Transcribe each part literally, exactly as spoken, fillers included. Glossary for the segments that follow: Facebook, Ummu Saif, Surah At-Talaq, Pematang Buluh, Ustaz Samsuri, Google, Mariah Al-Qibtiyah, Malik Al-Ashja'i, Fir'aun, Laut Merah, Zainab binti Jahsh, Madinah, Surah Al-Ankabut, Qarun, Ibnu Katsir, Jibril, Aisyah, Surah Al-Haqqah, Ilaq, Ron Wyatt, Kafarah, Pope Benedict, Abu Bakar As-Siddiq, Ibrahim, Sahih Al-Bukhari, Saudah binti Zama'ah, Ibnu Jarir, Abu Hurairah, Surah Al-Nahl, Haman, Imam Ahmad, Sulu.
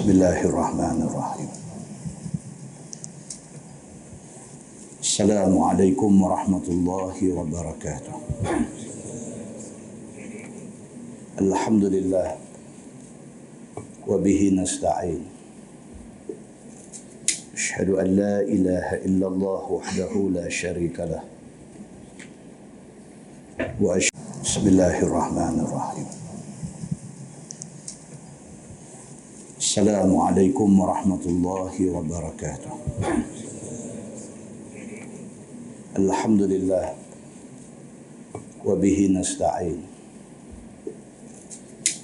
Bismillahirrahmanirrahim. Assalamualaikum warahmatullahi wabarakatuh. Alhamdulillah wa bihi nasta'in. Ashhadu an la ilaha illallah wahdahu la syarika lah. Wa ashhadu bismillahirrahmanirrahim. Assalamualaikum warahmatullahi wabarakatuh. Alhamdulillah wa bihi nasta'in.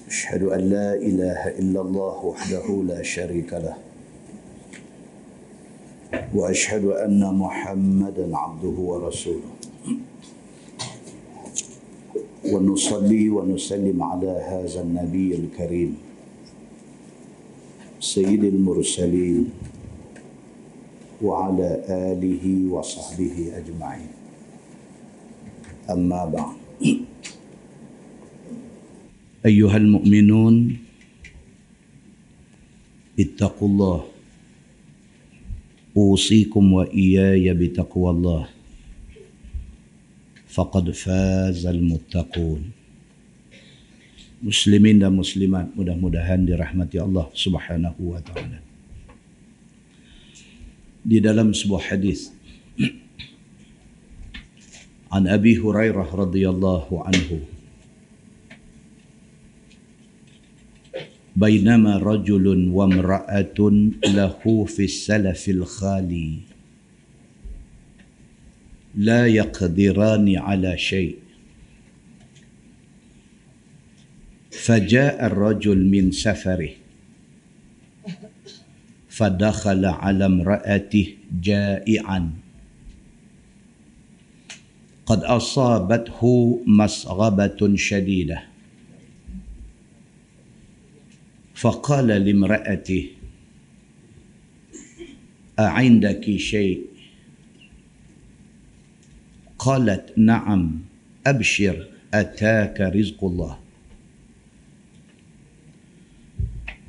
Ashhadu an la ilaha illallah wahdahu la syarika lah. Wa ashhadu anna Muhammadan abduhu wa rasuluh. Wa nusalli wa nusallim ala hadzal nabiyil karim Sayyidil Mursalin wa ala alihi wa sahbihi ajma'in. Amma ba'd. Ayyuhal mu'minun ittaqullah. Usikum wa iyaya bitaqwallah. Faqad fazal muttaqun. Muslimin dan muslimat mudah-mudahan dirahmati Allah subhanahu wa ta'ala. Di dalam sebuah hadis An Abi Hurairah radhiyallahu anhu, bainama rajulun wa imra'atun lahu fis salafil khali la yaqdirani ala syai', فجاء الرجل من سفره فدخل على امرأته جائعا قد أصابته مسغبة شديدة فقال لامرأته أعندك شيء؟ قالت نعم أبشر أتاك رزق الله.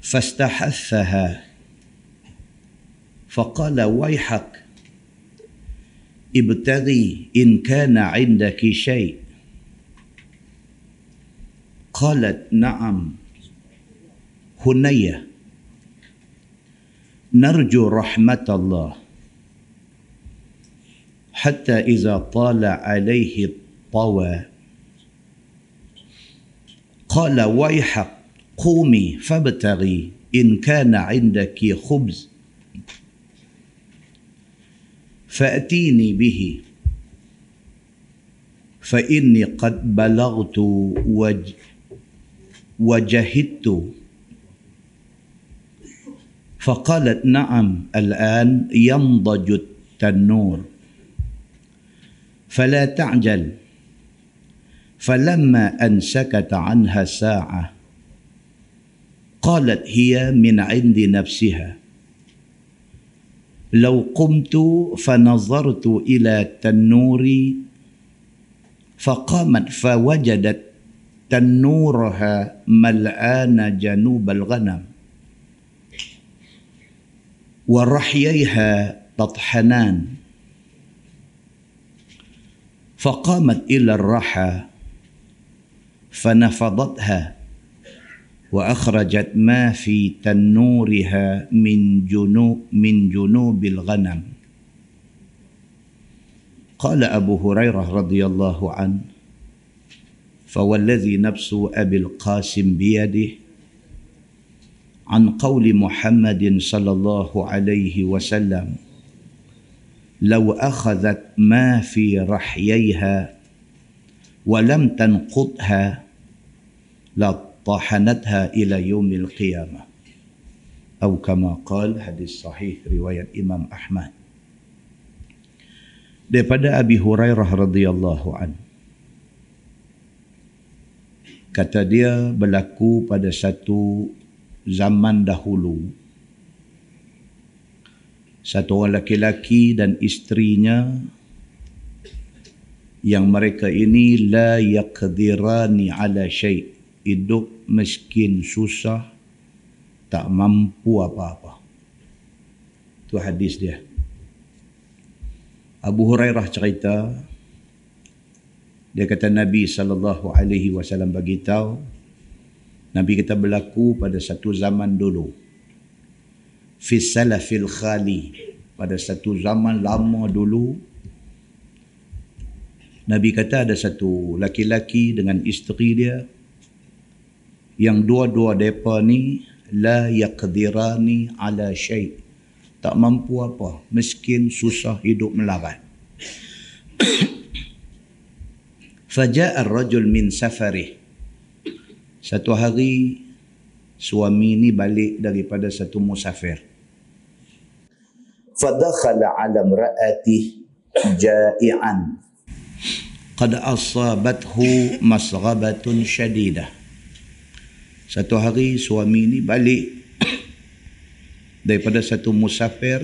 فاستحثها فقال ويحك ابتغي إن كان عندك شيء. قالت نعم هنية نرجو رحمة الله حتى إذا طال عليه الطوى قال ويحك قومي فابتغي إن كان عندك خبز فأتيني به فإني قد بلغت وج وجهدت. فقالت نعم الآن ينضج التنور فلا تعجل. فلما أن سكت عنها ساعة قالت هي من عند نفسها لو قمت فنظرت إلى التنور فقامت فوجدت تنورها ملآن جنوب الغنم ورحييها تطحنان فقامت إلى الرحى فنفضتها وأخرجت ما في تنورها من جنوب من جنوب الغنم. قال أبو هريرة رضي الله عنه فوالذي نفس أبي القاسم بيده عن قول محمد صلى الله عليه وسلم لو أخذت ما في رحييها ولم تنقضها لا طحنتها إلى يوم القيامة أو كما قال. Hadis sahih riwayat Imam Ahmad daripada Abi Hurairah radhiyallahu an, kata dia berlaku pada satu zaman dahulu, satu orang lelaki dan isterinya yang mereka ini la yaqdirani ala syai', hidup miskin susah tak mampu apa-apa. Itu hadis dia. Abu Hurairah cerita, dia kata Nabi sallallahu alaihi wasallam bagi tahu, Nabi kata berlaku pada satu zaman dulu, fi salafil khali, pada satu zaman lama dulu, Nabi kata ada satu laki-laki dengan isteri dia yang dua-dua depa ni la yaqdirani ala syai', tak mampu apa, miskin, susah, hidup melarat. Faja'a ar-rajul min safarih, satu hari suami ni balik daripada satu musafir. Fadakhala ala imraatihi ja'i'an qad asabathu masghabatun syadidah. Satu hari suami ni balik daripada satu musafir,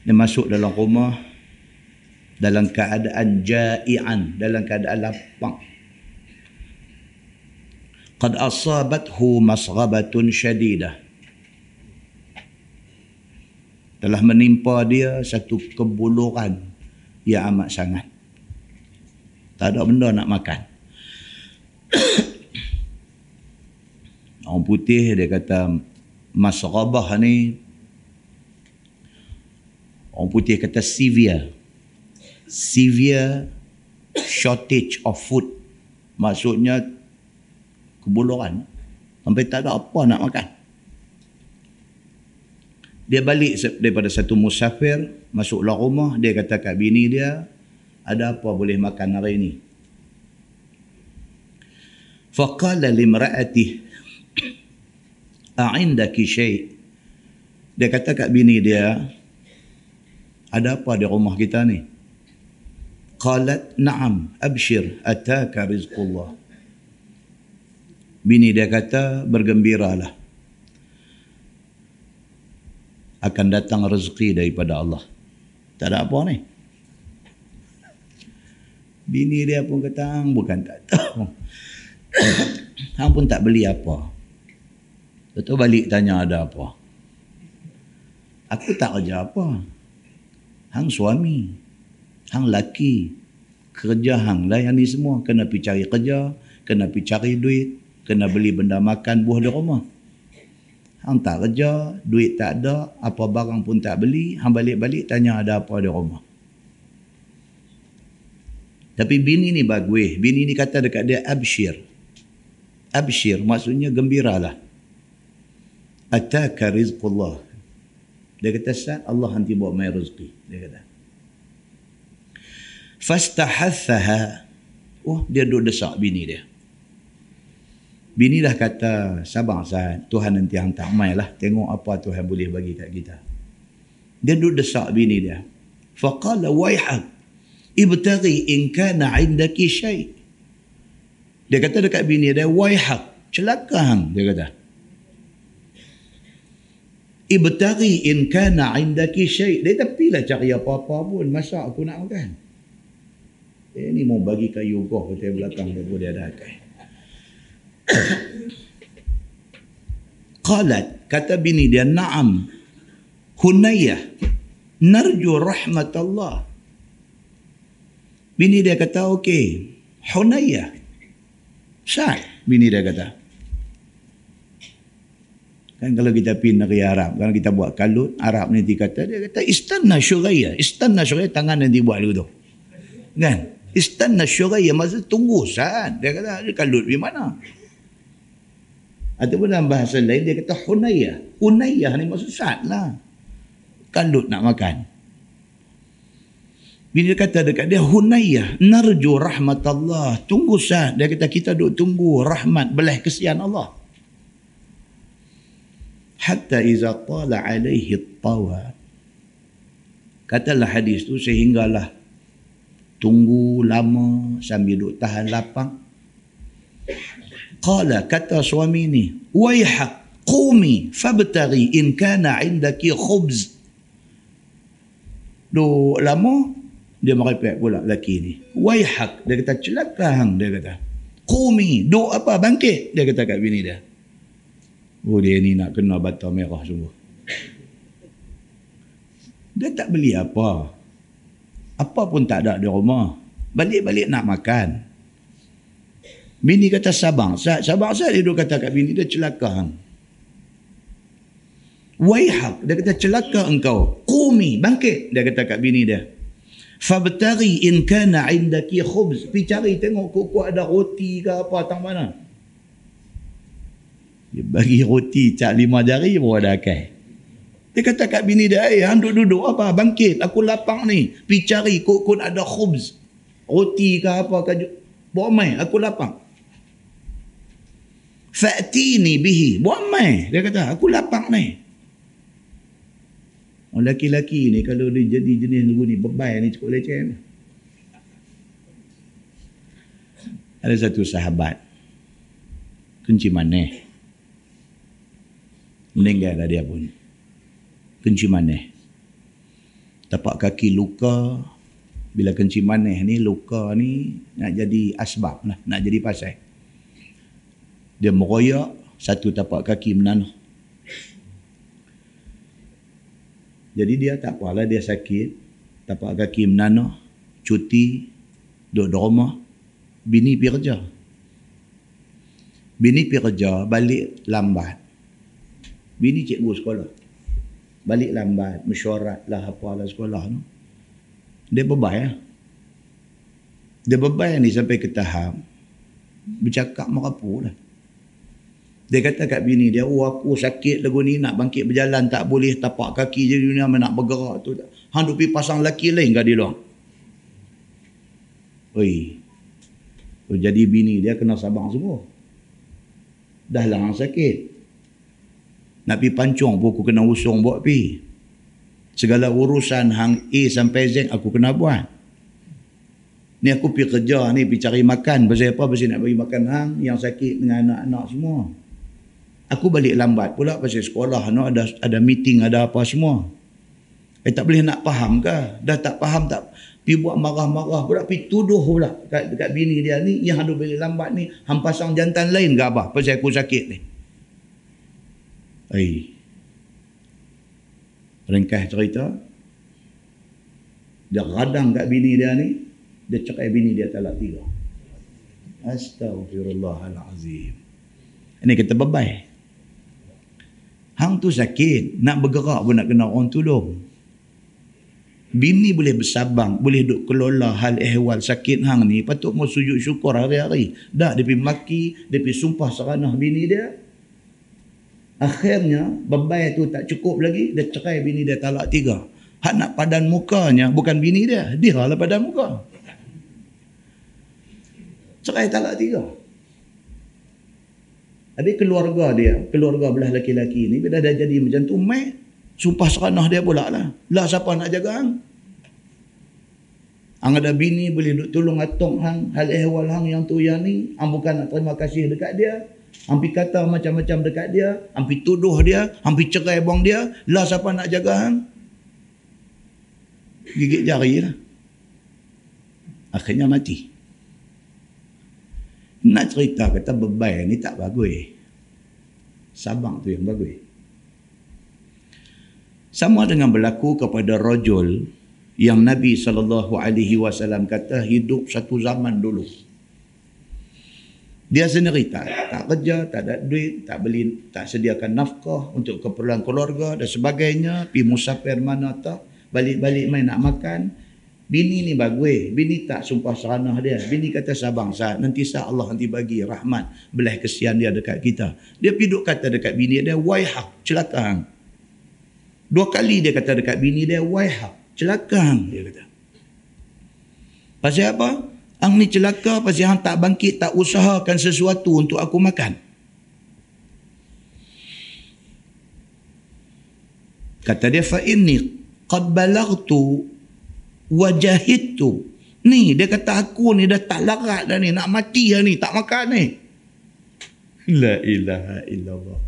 dia masuk dalam rumah dalam keadaan ja'i'an, dalam keadaan lapang. Qad asabathu masghabatun syadidah, telah menimpa dia satu kebuluran yang amat sangat. Tak ada benda nak makan. Orang putih dia kata masghabah ni, orang putih kata severe. Severe shortage of food. Maksudnya kebuluran. Sampai tak ada apa nak makan. Dia balik daripada satu musafir, masuklah rumah, dia kata kat bini dia, ada apa boleh makan hari ini? Faqala limraatih a'indaki syai'. Dia kata kat bini dia, ada apa di rumah kita ni? Qalat na'am abshir ataka rizqullah. Bini dia kata, bergembiralah, akan datang rezeki daripada Allah. Tak ada apa ni. Bini dia pun kata, bukan tak tahu. Hang pun tak beli apa. Betul balik tanya ada apa. Aku tak kerja apa. Hang suami. Hang laki. Kerja hang lah yang ni semua. Kena pergi cari kerja. Kena pergi cari duit. Kena beli benda makan buah di rumah. Hang tak kerja. Duit tak ada. Apa barang pun tak beli. Hang balik-balik tanya ada apa di rumah. Tapi bini ni bagus. Bini ni kata dekat dia, abshir. Abshir maksudnya gembiralah. Ataka rizqullah. Dia kata, sah Allah nanti bawa mai rezeki. Dia kata. Fastahathaha. Oh, dia duduk desak bini dia. Bini dah kata, sabar sah. Tuhan nanti hantar mai lah. Tengok apa Tuhan boleh bagi kat kita. Dia duduk desak bini dia. Faqala waihak. Ibtaghi in kana 'indaki syai'. Dia kata dekat bini dia, waihak, celaka hang, dia kata. Ibtaghi in kana 'indaki syai'. Dia tepilah cari apa-apa pun, masa aku nak makan. Dia ni mau bagi kayu goh kat belakang dia pun dia ada akai. Qalat, kata bini dia, na'am hunayya narju rahmatallah. Bini dia kata, okey, hunayya. Sah, bini dia kata. Kan kalau kita pergi negeri Arab, kalau kita buat kalut, Arab nanti kata, dia kata, istanna syuraya. Istanna syuraya, tangan nanti buat dulu tu. Kan? Istanna syuraya, maksudnya tunggu, sah. Dia kata, dia kalut di mana? Ataupun dalam bahasa lain, dia kata, hunayya. Hunayya ni maksud sah lah. Kalut nak makan. Bini kata dekat dia, hunayya narju rahmatallah. Tunggu sah. Dia kata, kita duk tunggu rahmat, belah kesian Allah. Hatta iza tala alaihi tawa. Katalah hadis tu, sehinggalah tunggu lama sambil duk tahan lapang. Qala, kata suami ni, waihak qumi fabtari in kana indaki khubz. Duk lama, dia merepek pula lelaki ni. Waihak. Dia kata, celaka hang. Dia kata. Qumi. Duk apa? Bangkit. Dia kata kat bini dia. Oh, dia ni nak kena bata merah semua. Dia tak beli apa. Apa pun tak ada di rumah. Balik-balik nak makan. Bini kata sabar. Saat sabar, saat dia duduk kata kat bini, dia celaka. Waihak. Dia kata celaka engkau. Qumi. Bangkit. Dia kata kat bini dia. Fabtari in kana indaki khubz. Pergi cari tengok kuku ada roti ke apa tang mana. Dia bagi roti cak lima jari baru ada akai. Dia kata kat bini dia, eh duduk-duduk apa bangkit aku lapang ni. Pergi cari kok-kok ada khubz. Roti ke apa ke bawa mai aku lapang. Fa'tini bihi. Bawa mai dia kata aku lapang ni. Orang lelaki-lelaki ni kalau dia jadi jenis lugu ni, bebai ni cukup leceh. Ada satu sahabat. Kunci mana? Meninggal lah dia pun. Kunci mana? Tapak kaki luka. Bila kunci mana ni, luka ni nak jadi asbab lah. Nak jadi pasal. Dia meroyak, satu tapak kaki menanah. Jadi dia tak apalah, dia sakit. Tapak kaki menanah, cuti, duduk di rumah. Bini pergi kerja. Bini pergi kerja, balik lambat. Bini cikgu sekolah. Balik lambat, mesyuarat lah, apalah sekolah tu. Dia bebai lah. Dia bebai ni sampai ke tahap bercakap merapu lah. Dia kata kat bini dia, oh aku sakit lagu ni, nak bangkit berjalan tak boleh, tapak kaki je dunia nak bergerak tu. Hang duk pergi pasang lelaki lain kat dia luang. Oi. So, jadi bini dia kena sabar semua. Dah lah hang sakit. Nak pergi pancung pun aku kena usung buat pi. Segala urusan hang A sampai Z aku kena buat. Ni aku pergi kerja ni, pergi cari makan. Pasal apa? Pasal nak bagi makan hang yang sakit dengan anak-anak semua. Aku balik lambat pula pasal sekolah no, ada ada meeting, ada apa semua. Eh tak boleh nak faham ke? Dah tak faham tak? Pi buat marah-marah pula, pi tuduh pula dekat, dekat bini dia ni, yang hang balik lambat ni, hang pasang jantan lain ke apa? Pasal aku sakit ni. Ai. Ringkas cerita. Dia radang kat bini dia ni, dia cerai bini dia talak tiga. Astaghfirullahalazim. Ini kata bebai. Hang tu sakit, nak bergerak pun nak kena orang tolong. Bini boleh bersabang, boleh duk kelola hal ehwal sakit hang ni, patut mau sujud syukur hari-hari. Dah dia pergi maki, dia pergi sumpah seranah bini dia. Akhirnya bebai tu tak cukup lagi, dia cerai bini dia talak tiga. Hak nak padan mukanya bukan bini dia, dia lah padan muka. Cerai talak tiga. Habis keluarga dia, keluarga belah lelaki-lelaki ni, bila dah jadi macam tu, mai, sumpah seranah dia pula lah. Lah siapa nak jaga hang? Hang ada bini, boleh duduk tolong atong hang, hal ehwal hang yang tu yang ni, hang bukan nak terima kasih dekat dia, hang pergi kata macam-macam dekat dia, hang pergi tuduh dia, hang pergi cerai bang dia, lah siapa nak jaga hang? Gigit jari lah. Akhirnya mati. Nak cerita kata bebai ni tak bagus. Sabar tu yang bagus. Sama dengan berlaku kepada rajul yang Nabi sallallahu alaihi wasallam kata hidup satu zaman dulu. Dia sendiri tak, tak kerja, tak ada duit, tak beli, tak sediakan nafkah untuk keperluan keluarga dan sebagainya. Pergi musafir mana tak, balik-balik main nak makan. Bini ni bagus. Bini tak sumpah seranah dia. Bini kata sabar saat. Nanti saat Allah nanti bagi rahmat. Belah kesian dia dekat kita. Dia piduk kata dekat bini dia, waihak, celaka hang. Dua kali dia kata dekat bini dia, waihak, celaka hang. Dia kata. Pasal apa? Hang ni celaka pasal hang tak bangkit, tak usahakan sesuatu untuk aku makan. Kata dia, fa'inni qad balagtu wajahit tu. Ni dia kata aku ni dah tak larat dah ni. Nak mati dah ni. Tak makan ni. La ilaha illallah.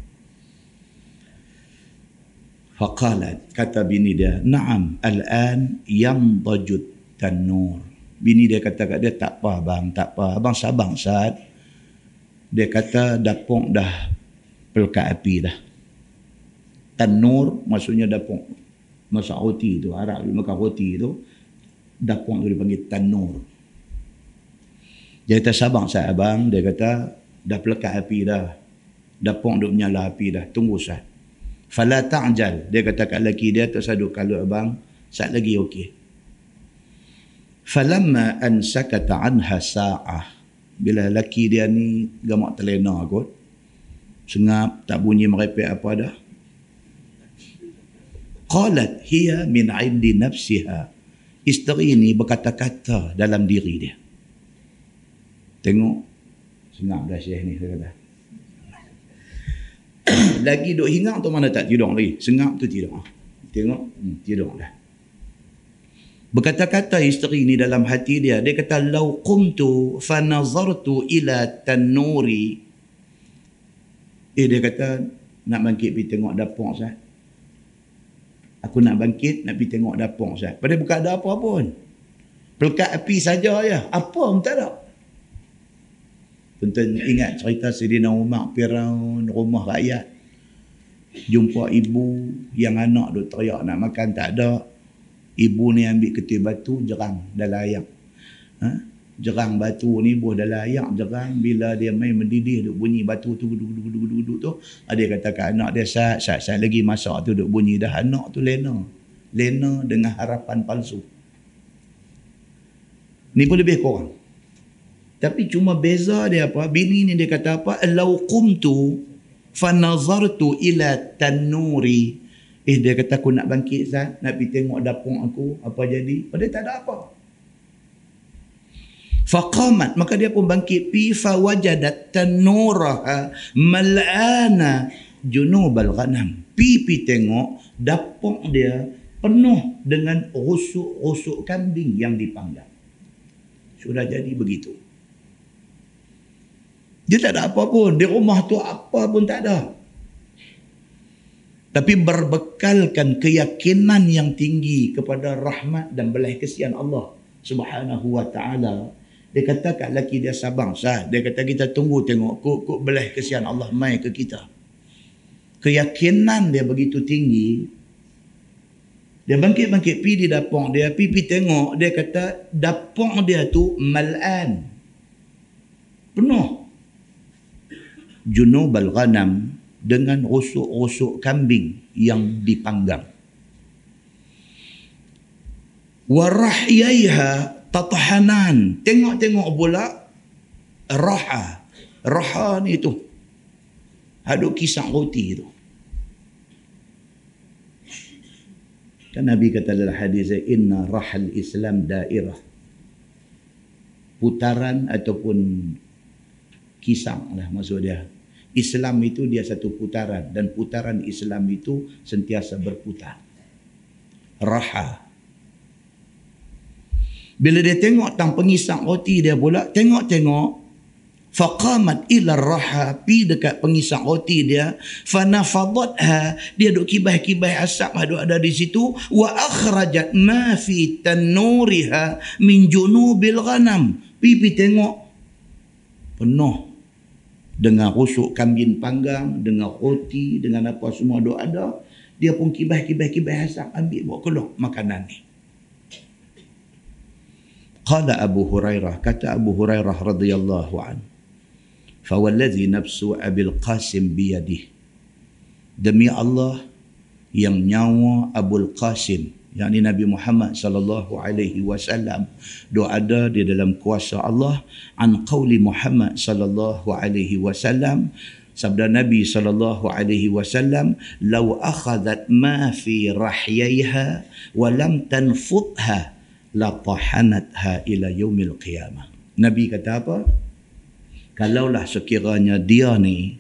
Faqalat. Kata bini dia. Naam. Al-an yamdajut tanur. Bini dia kata kat dia. Tak apa abang. Tak apa. Abang sabar Sat. Dia kata dapur dah pelka api dah. Tanur maksudnya dapur. Masak roti tu, Arab makan roti tu, dapur tu dipanggil tanur. Jadi tersabang saya abang, dia kata dah pelka api dah. Dapur duk menyala api dah, tunggu sah. Fala ta'jal, dia kata kat lelaki dia tersaduk, kalau abang sat lagi okey. Falamma an sakata anha sa'ah, bila lelaki dia ni gamak telena kot, sengap tak bunyi merepek apa dah. Qalat hiya min 'indi nafsiha, isteri ni berkata-kata dalam diri dia. Tengok sengap dah Syekh ni, saya kata. Lagi duk hingang tu mana tak tidur lagi, sengap tu tidur. Tengok, hmm, tidur dah. Berkata-kata isteri ni dalam hati dia. Dia kata, "Lau qumtu fa nazartu ila tanuri." Eh, dia kata, nak bangkit pergi tengok dapur sah. Aku nak bangkit, nak pergi tengok dapur sah. Padahal bukan ada apa pun. Pelekat api saja ya. Apa pun tak ada. Tuan-tuan ingat cerita Saidina Umar, Firaun, rumah rakyat. Jumpa ibu yang anak duk teriak nak makan tak ada. Ibu ni ambil ketui batu, jerang dalam ayak. Ha? Jerang batu ni, buah dalam ayak, jerang. Bila dia main mendidih, duk bunyi batu tu, duduk, duduk, duduk, duduk tu. Dia kata kat anak dia, sat, sat, sat lagi masak tu, duk bunyi dah. Anak tu lena. Lena dengan harapan palsu. Ni pun lebih kurang. Tapi cuma beza dia apa? Bini ni dia kata apa? Lau qumtu fanazartu ila tanuri. Eh, dia kata aku nak bangkit sah, nak pergi tengok dapur aku, apa jadi. Padahal tak ada apa. Faqamat, maka dia pun bangkit. Pi fawajadat tanuraha mal'ana junubal ghanam. Pi pi tengok dapur dia penuh dengan rusuk-rusuk kambing yang dipanggang. Sudah jadi begitu. Dia tak ada apa pun. Di rumah tu apa pun tak ada. Tapi berbekalkan keyakinan yang tinggi kepada rahmat dan belas kasihan Allah Subhanahu wa ta'ala. Dia kata kat lelaki dia sabang sah. Dia kata kita tunggu tengok kok kok belas kasihan Allah mai ke kita. Keyakinan dia begitu tinggi. Dia bangkit-bangkit pi di dapur dia, pi pi tengok, dia kata dapur dia tu mal'an. Penuh junubal ghanam, dengan rusuk-rusuk kambing yang dipanggang. Warahyaiha tatahanan. Tengok-tengok pula raha. Raha ni tu. Haduk kisah roti tu. Kan Nabi kata dalam hadis, inna rahal Islam dairah. Putaran ataupun kisah lah maksud dia. Islam itu dia satu putaran dan putaran Islam itu sentiasa berputar. Raha. Bila dia tengok tang pengisap roti dia pula, tengok-tengok faqamat ila raha, pi dekat pengisap roti dia, fanafadhatha, dia duk kibah-kibah asap duk ada di situ, wa akhrajat ma fi tanuriha min junubil ghanam. Pi pi tengok penuh dengan rusuk kambing panggang, dengan roti, dengan apa semua duk ada. Dia pun kibah-kibah-kibah asap, ambil bawa keluar makanan ni. Qala Abu Hurairah, kata Abu Hurairah radhiyallahu anhu, fawallazi nafsu Abil Qasim biyadih, demi Allah yang nyawa Abul Qasim, yakni Nabi Muhammad sallallahu alaihi wasallam, dia ada di dalam kuasa Allah. An qauli Muhammad sallallahu alaihi wasallam, sabda Nabi sallallahu alaihi wasallam, "Law akhadhat ma fi rahyaiha wa lam tanfudha la tahanatha ila yaumil qiyamah." Nabi kata apa? Kalaulah sekiranya dia ni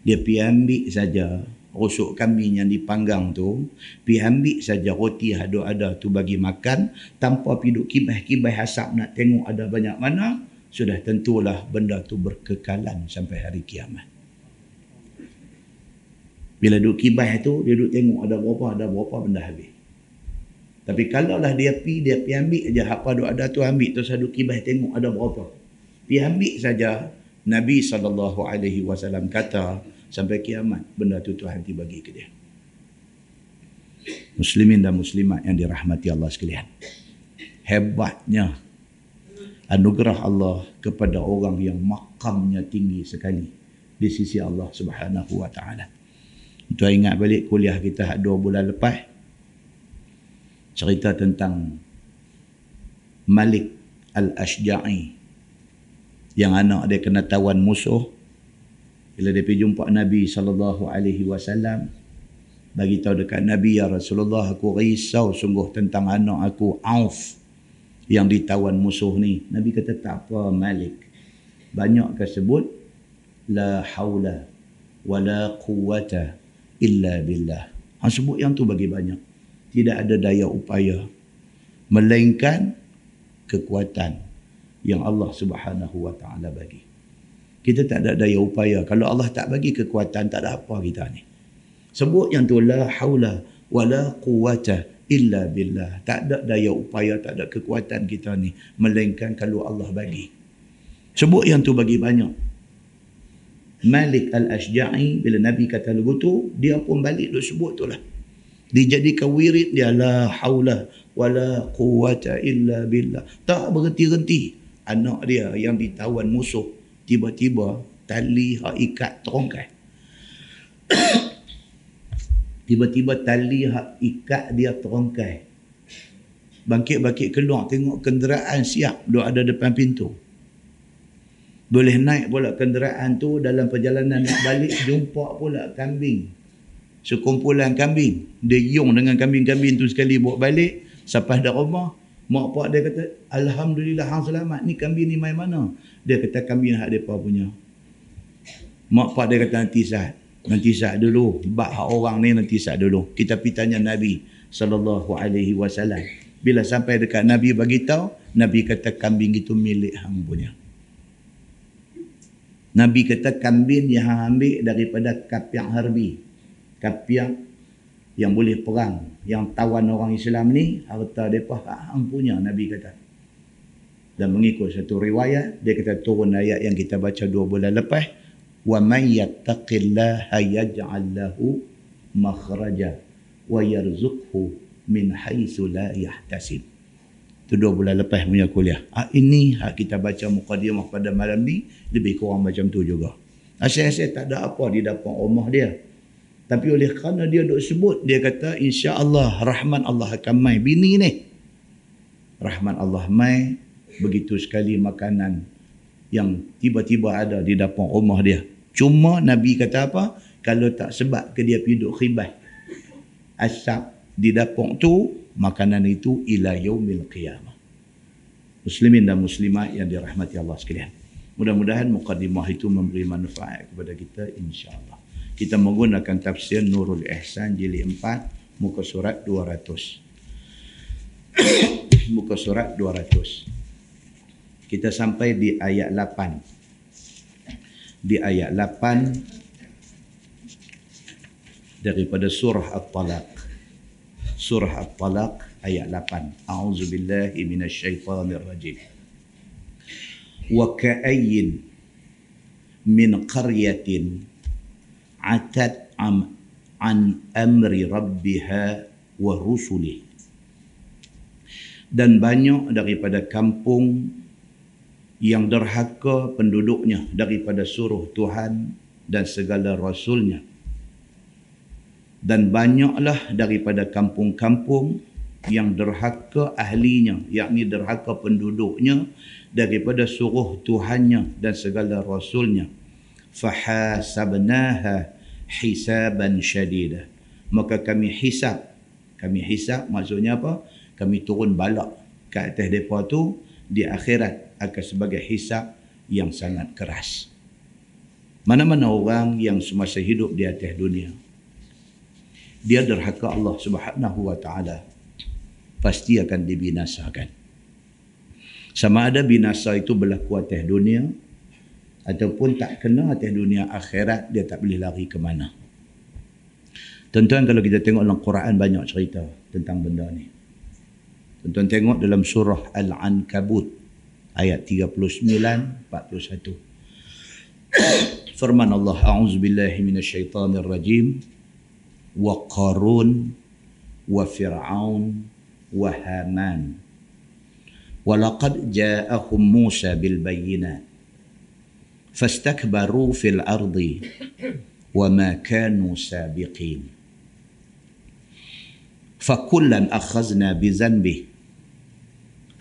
dia pi ambil saja rusuk kambing yang dipanggang tu, pi ambil saja roti haduk ada tu bagi makan, tanpa pi duk kibah-kibah hasap nak tengok ada banyak mana, sudah tentulah benda tu berkekalan sampai hari kiamat. Bila duk kibah tu, dia duk tengok ada berapa, ada berapa benda habis. Tapi kalaulah dia pi, dia pi ambil saja apa duk ada tu, ambil tu sadu kibah tengok ada berapa. Pi ambil saja, Nabi sallallahu alaihi wasallam kata, Sampai kiamat benda tu Tuhan tiba bagi ke dia. Muslimin dan muslimat yang dirahmati Allah sekalian, hebatnya anugerah Allah kepada orang yang makamnya tinggi sekali di sisi Allah Subhanahu Wa Taala. Tuan ingat balik kuliah kita dua bulan lepas, cerita tentang Malik Al-Ashja'i yang anak dia kena tawan musuh. Bila dia pergi jumpa Nabi sallallahu alaihi wasallam, bagi tahu dekat Nabi, ya Rasulullah, aku risau sungguh tentang anak aku Auf yang ditawan musuh ni. Nabi kata, tak apa Malik, banyak ke sebut la haula wala quwwata illa billah. Ha, sebut yang tu bagi banyak. Tidak ada daya upaya melainkan kekuatan yang Allah Subhanahu Wa Taala bagi. Kita tak ada daya upaya. Kalau Allah tak bagi kekuatan, tak ada apa kita ni. Sebut yang tu, la haula wala quwwata illa billah. Tak ada daya upaya, tak ada kekuatan kita ni melainkan kalau Allah bagi. Sebut yang tu bagi banyak. Malik Al-Ashja'i bila Nabi kata begitu, dia pun balik duk sebut tu lah. Dijadikan wirid dia, la haula wala quwwata illa billah. Tak berhenti-henti anak dia yang ditawan musuh, tiba-tiba tali hak ikat terongkai. Tiba-tiba tali hak ikat dia terongkai. Bangkit-bangkit keluar, tengok kenderaan siap duk ada depan pintu. Boleh naik pula kenderaan tu. Dalam perjalanan nak balik, jumpa pula kambing, sekumpulan kambing. Dia yong dengan kambing-kambing tu sekali bawa balik. Sampai dah rumah, mak pak dia kata, alhamdulillah hang selamat. Ni kambing ni main mana? Dia kata kambing hak mereka punya. Mak pak dia kata, nanti sah, nanti sah dulu. Bak hak orang ni nanti sah dulu. Kita pergi tanya Nabi sallallahu alaihi wasallam. Bila sampai dekat Nabi bagitau, Nabi kata kambing itu milik hang punya. Nabi kata kambing yang hang ambil daripada kafir harbi. Kafir yang boleh perang, yang tawan orang Islam ni, harta mereka hang punya, Nabi kata. Dan mengikut satu riwayat, dia kata turun ayat yang kita baca dua bulan lepas, wa may yattaqillaha yaj'al lahu makhraja wa yarzuqhu min haitsu la yahtasib. Itu dua bulan lepas punya kuliah. Ha, ini hak kita baca mukadimah pada malam ni, lebih kurang macam tu juga. Asyik-asyik tak ada apa di depan rumah dia. Tapi oleh kerana dia duk sebut, dia kata insya-Allah rahman Allah akan mai bini ni. Rahman Allah mai begitu sekali makanan yang tiba-tiba ada di depan rumah dia. Cuma Nabi kata apa? Kalau tak sebab ke dia pergi duk khibah asap di depan tu, makanan itu ila yaumil qiyamah. Muslimin dan muslimat yang dirahmati Allah sekalian, mudah-mudahan mukadimah itu memberi manfaat kepada kita insya-Allah. Kita menggunakan tafsir Nurul Ihsan jilid empat, muka surat dua ratus. Muka surat dua ratus. Kita sampai di ayat lapan. Di ayat lapan daripada surah At-Talaq. Surah At-Talaq ayat lapan. A'udzubillahi minasyaitanirrajim. Wa ka'ayyin min qaryatin atat am an amri rabbiha wa rusulih. Dan banyak daripada kampung yang derhaka penduduknya daripada suruh Tuhan dan segala rasulnya. Dan banyaklah daripada kampung-kampung yang derhaka ahlinya, yakni derhaka penduduknya daripada suruh Tuhannya dan segala rasulnya. Fahasabnaha hisaban syadidah. Maka kami hisab. Kami hisab maksudnya apa? Kami turun balak ke atas mereka tu di akhirat akan sebagai hisab yang sangat keras. Mana-mana orang yang semasa hidup di atas dunia dia derhaka Allah Subhanahu Wa Taala, pasti akan dibinasakan. Sama ada binasa itu berlaku atas dunia ataupun tak kena atas dunia, akhirat dia tak boleh lari ke mana. Tuan-tuan, kalau kita tengok dalam Quran banyak cerita tentang benda ni. Tuan-tuan tengok dalam surah Al-Ankabut ayat tiga puluh sembilan empat puluh satu. Firman Allah, a'udzubillahi minasyaitanir rajim. Wa Qarun wa Fir'aun wa Haman. Wa laqad ja'ahum Musa bil bayyinat. Fastakbaru fil ardi wa ma kanu sabiqin. Fakullan akhazna bi zanbihi.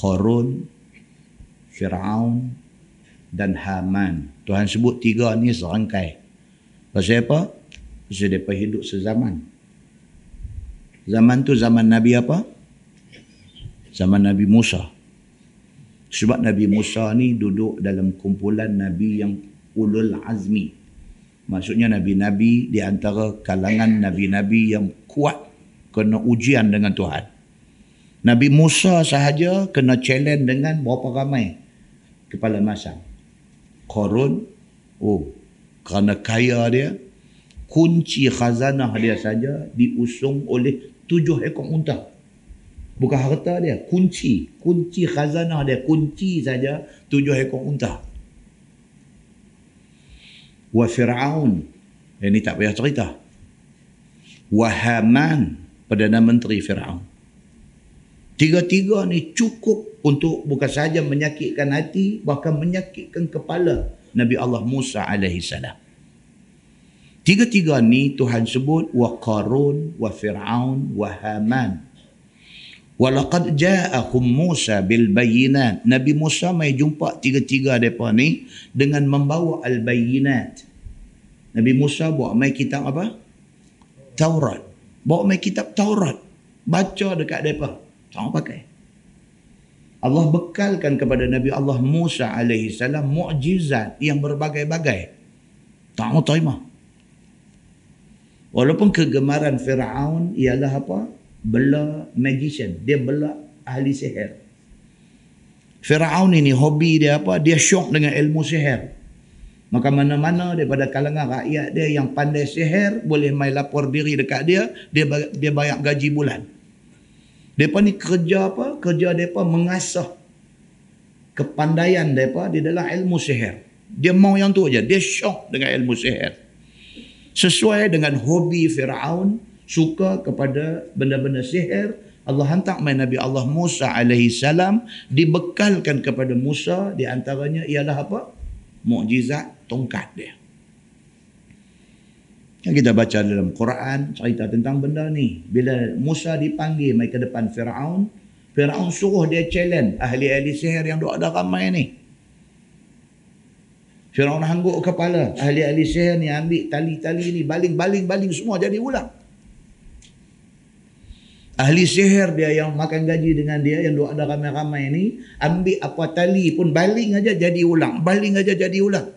Qarun, Fir'aun dan Haman. Tuhan sebut tiga ni serangkai. Pasal apa? Pasal mereka hidup sezaman. Zaman tu zaman Nabi apa? Zaman Nabi Musa. Sebab Nabi Musa ni duduk dalam kumpulan Nabi yang ulul azmi. Maksudnya Nabi-Nabi di antara kalangan Nabi-Nabi yang kuat kena ujian dengan Tuhan. Nabi Musa sahaja kena challenge dengan berapa ramai kepala masang. Qarun, oh, kerana kaya dia, kunci khazanah dia saja diusung oleh tujuh ekor unta. Bukan harta dia, kunci. Kunci khazanah dia, kunci saja tujuh ekor unta. Wa Fir'aun, ini tak payah cerita. Wa Haman, Perdana Menteri Fir'aun. Tiga-tiga ni cukup untuk bukan sahaja menyakitkan hati, bahkan menyakitkan kepala Nabi Allah Musa alaihi salam. Tiga-tiga ni Tuhan sebut wa Qarun, wa Fir'aun, wa Haman. Wa laqad ja'ahum Musa bil bayyinat. Nabi Musa mai jumpa tiga-tiga depa ni dengan membawa al bayyinat. Nabi Musa bawa mai kitab apa? Taurat. Bawa mai kitab Taurat. Baca dekat mereka. Jangan pakai. Allah bekalkan kepada Nabi Allah Musa alaihi salam mukjizat yang berbagai-bagai. Tak mau terima. Walaupun kegemaran Fir'aun ialah apa? Bela magician. Dia bela ahli sihir. Fir'aun ini hobi dia apa? Dia syok dengan ilmu sihir. Maka mana-mana daripada kalangan rakyat dia yang pandai sihir, boleh mai lapor diri dekat dia, dia dia bayar gaji bulan. Mereka ni kerja apa? Kerja mereka mengasah kepandaian mereka di dalam ilmu sihir. Dia mau yang tu aja. Dia syok dengan ilmu sihir. Sesuai dengan hobi Fir'aun, suka kepada benda-benda sihir, Allah hantar mai Nabi Allah Musa alaihi salam, dibekalkan kepada Musa, di antaranya ialah apa? Mukjizat tongkat dia. Yang kita baca dalam Quran cerita tentang benda ni. Bila Musa dipanggil mai ke depan Firaun, Firaun suruh dia challenge ahli-ahli sihir yang duk ada ramai ni. Firaun hangguk kepala, ahli-ahli sihir ni ambil tali-tali ni baling-baling-baling semua jadi ulang. Ahli sihir dia yang makan gaji dengan dia, yang duk ada ramai-ramai ni, ambil apa tali pun baling aja jadi ulang. Baling aja jadi ulang.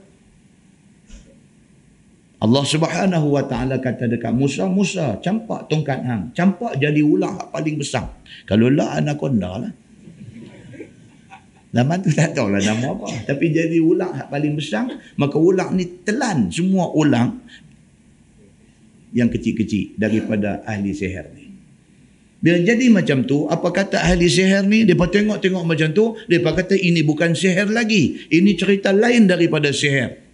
Allah Subhanahu Wa Ta'ala kata dekat Musa, Musa, campak tongkat hang. Campak jadi ulang paling besar. Kalau lah anaconda lah. Nama tu tak tahulah nama apa. Tapi jadi ulang paling besar, maka ulang ni telan semua ulang yang kecil-kecil daripada ahli sihir ni. Bila jadi macam tu, apa kata ahli sihir ni, mereka tengok-tengok macam tu, mereka kata ini bukan sihir lagi. Ini cerita lain daripada sihir.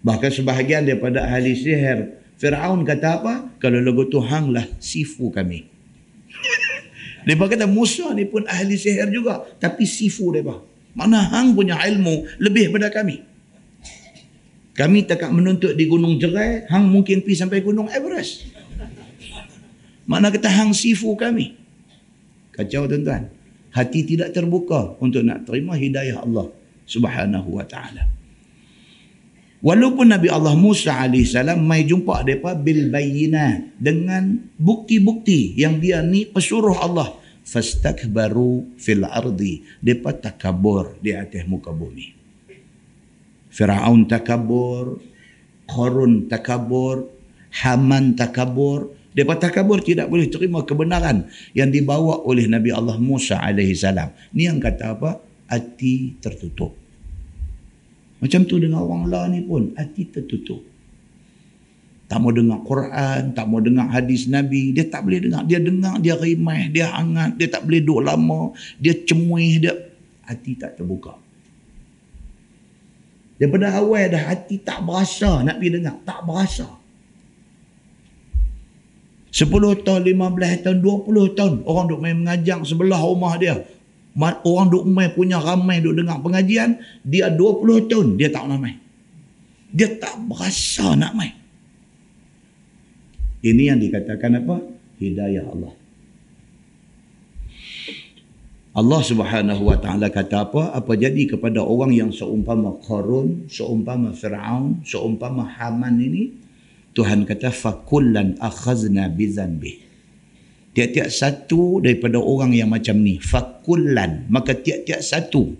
Bahkan sebahagian daripada ahli sihir, Fir'aun kata apa? Kalau logo tu hanglah sifu kami. Mereka kata Musa ni pun ahli sihir juga, tapi sifu mereka. Mana hang punya ilmu lebih pada kami. Kami takkan menuntut di Gunung Jerai, hang mungkin pergi sampai Gunung Everest. Mana kata hang sifu kami. Kacau tuan-tuan. Hati tidak terbuka untuk nak terima hidayah Allah Subhanahu Wa Ta'ala. Walaupun Nabi Allah Musa alaihi salam mai jumpa mereka bil bayyinat, dengan bukti-bukti yang dia ni pesuruh Allah. Fastakbaru fil ardi. Mereka takabur di atas muka bumi. Fir'aun takabur, Qarun takabur, Haman takabur. Mereka takabur, tidak boleh terima kebenaran yang dibawa oleh Nabi Allah Musa alaihi salam. Ni yang kata apa? Hati tertutup. Macam tu dengan orang lah ni pun, hati tertutup. Tak mau dengar Quran, tak mau dengar hadis Nabi. Dia tak boleh dengar. Dia dengar, dia rimah, dia hangat, dia tak boleh duduk lama, dia cemuih, dia hati tak terbuka. Daripada awal dah hati tak berasa nak pergi dengar, tak berasa. sepuluh tahun, lima belas tahun, dua puluh tahun orang duk main mengajang sebelah rumah dia. Orang duk main punya ramai duk dengar pengajian, dia dua puluh tahun dia tak nak main. Dia tak berasa nak main. Ini yang dikatakan apa? Hidayah Allah. Allah Subhanahu wa ta'ala kata apa? Apa jadi kepada orang yang seumpama Qarun, seumpama Fir'aun, seumpama Haman ini? Tuhan kata, fakullan akhazna bizanbih. Tiap-tiap satu daripada orang yang macam ni, fakullan, maka tiap-tiap satu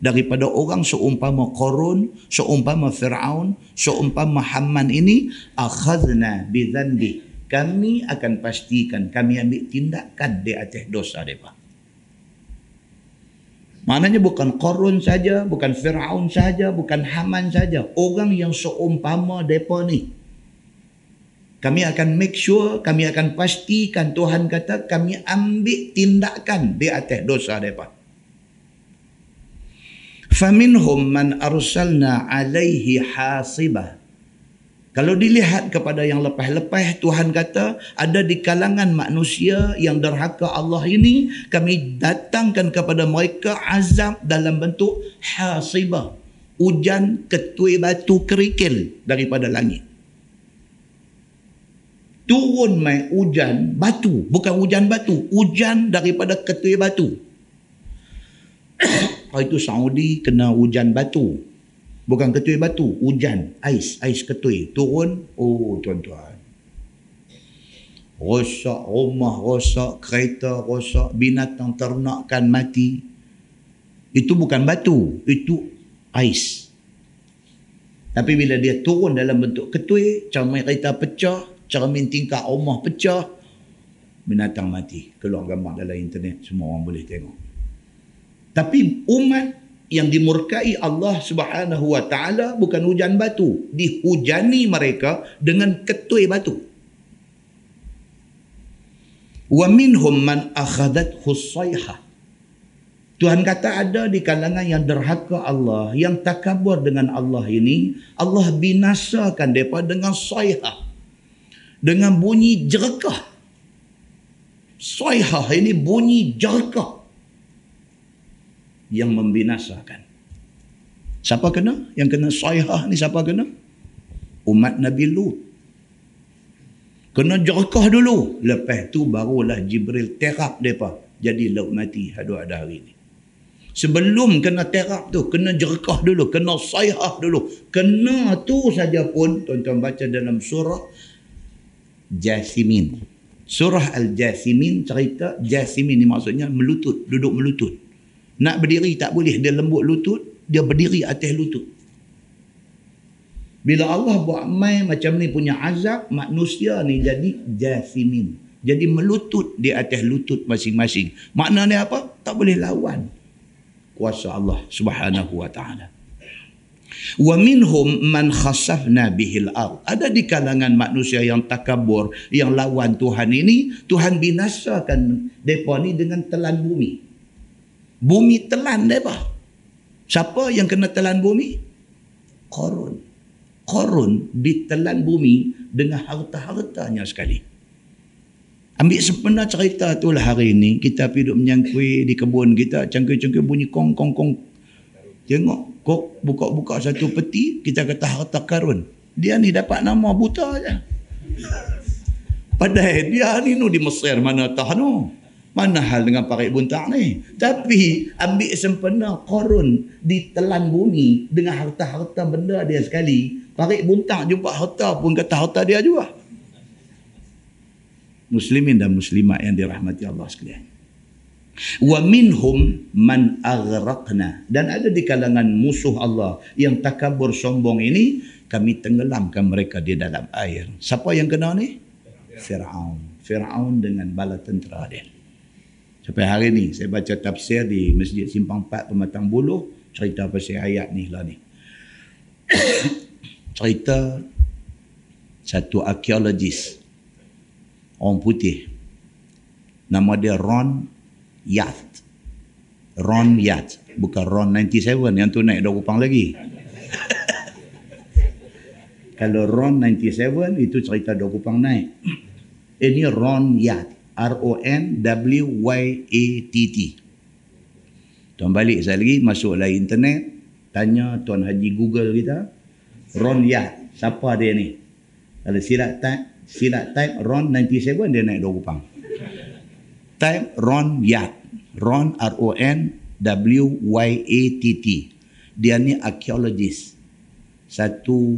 daripada orang seumpama Qarun, seumpama Fir'aun, seumpama Haman ini, akhazna bizanbi, kami akan pastikan, kami ambil tindakan di atas dosa mereka. Maknanya bukan Qarun saja, bukan Fir'aun saja, bukan Haman saja, orang yang seumpama mereka ni, kami akan make sure, kami akan pastikan, Tuhan kata kami ambil tindakan di atas dosa mereka. فَمِنْهُمْ مَنْ أَرْسَلْنَا عَلَيْهِ حَاصِبًا. Kalau dilihat kepada yang lepas-lepas, Tuhan kata ada di kalangan manusia yang derhaka Allah ini, kami datangkan kepada mereka azab dalam bentuk hasibah, hujan ketui batu kerikil daripada langit. Turun mai hujan batu, bukan hujan batu, hujan daripada ketui batu. Hari itu Saudi kena hujan batu. Bukan ketui batu, hujan, ais, ais ketui. Turun, oh tuan-tuan. Rosak rumah, rosak kereta, rosak binatang ternakan mati. Itu bukan batu, itu ais. Tapi bila dia turun dalam bentuk ketui, cermin kereta pecah, cermin tingkap rumah pecah, binatang mati. Keluar gambar dalam internet, semua orang boleh tengok. Tapi umat yang dimurkai Allah Subhanahu wa ta'ala bukan hujan batu, dihujani mereka dengan ketui batu. Wa minhum man akhadathu sayha. Tuhan kata ada di kalangan yang derhaka Allah, yang takabur dengan Allah ini, Allah binasakan mereka dengan sayha, dengan bunyi jerkah. Sayha ini bunyi jerkah yang membinasakan. Siapa kena? Yang kena sayhah ni siapa kena? Umat Nabi Lut. Kena jerkah dulu. Lepas tu barulah Jibril terap mereka. Jadi laut mati hadu ada hari ni. Sebelum kena terap tu, kena jerkah dulu, kena sayhah dulu. Kena tu saja pun, tuan-tuan baca dalam surah Jasimin. Surah Al-Jasimin cerita Jasimin ni maksudnya melutut, duduk melutut. Nak berdiri tak boleh, dia lembut lutut, dia berdiri atas lutut. Bila Allah buat main macam ni punya azab, manusia ni jadi jasimin. Jadi melutut di atas lutut masing-masing. Maknanya apa? Tak boleh lawan kuasa Allah Subhanahu wa ta'ala. Wa minhum man khasafna bihil ard. Ada di kalangan manusia yang takabur, yang lawan Tuhan ini, Tuhan binasakan mereka ni dengan telan bumi. Bumi telan mereka. Siapa yang kena telan bumi? Qarun. Qarun ditelan bumi dengan harta-hartanya sekali. Ambil sepenuh cerita tu lah hari ni. Kita pergi duduk menyangkui di kebun kita. Cangkui-cangkui bunyi kong-kong-kong. Tengok. Kok buka-buka satu peti. Kita kata harta Qarun. Dia ni dapat nama buta je. Padahal dia ni nu di Mesir mana tahu nu. Mana hal dengan parit buntak ni? Tapi ambil sempena Qarun ditelan bumi dengan harta-harta benda dia sekali. Parit buntak jumpa harta pun kata harta dia juga. Muslimin dan muslimat yang dirahmati Allah sekalian. Wa minhum man aghraqna, dan ada di kalangan musuh Allah yang takabur sombong ini, kami tenggelamkan mereka di dalam air. Siapa yang kena ni? Fir'aun. Fir'aun dengan bala tentera dia. Sampai hari ni saya baca tafsir di Masjid Simpang empat Pematang Buluh, cerita pasal ayat ni lah ni. Cerita satu arkeologis orang putih, nama dia Ron Wyatt. Ron Wyatt, bukan Ron sembilan tujuh yang tu naik dah kupang lagi. Kalau Ron sembilan tujuh itu cerita dah kupang naik. Ini Ron Wyatt, R O N W Y A T T. Tuan balik saya lagi, masuklah internet, tanya Tuan Haji Google kita, Ron Wyatt, siapa dia ni? Kalau silap type, silap type Ron sembilan tujuh dia naik dah kupang. Type Ron Wyatt. Ron R O N W Y A T T. Dia ni arkeologis. Satu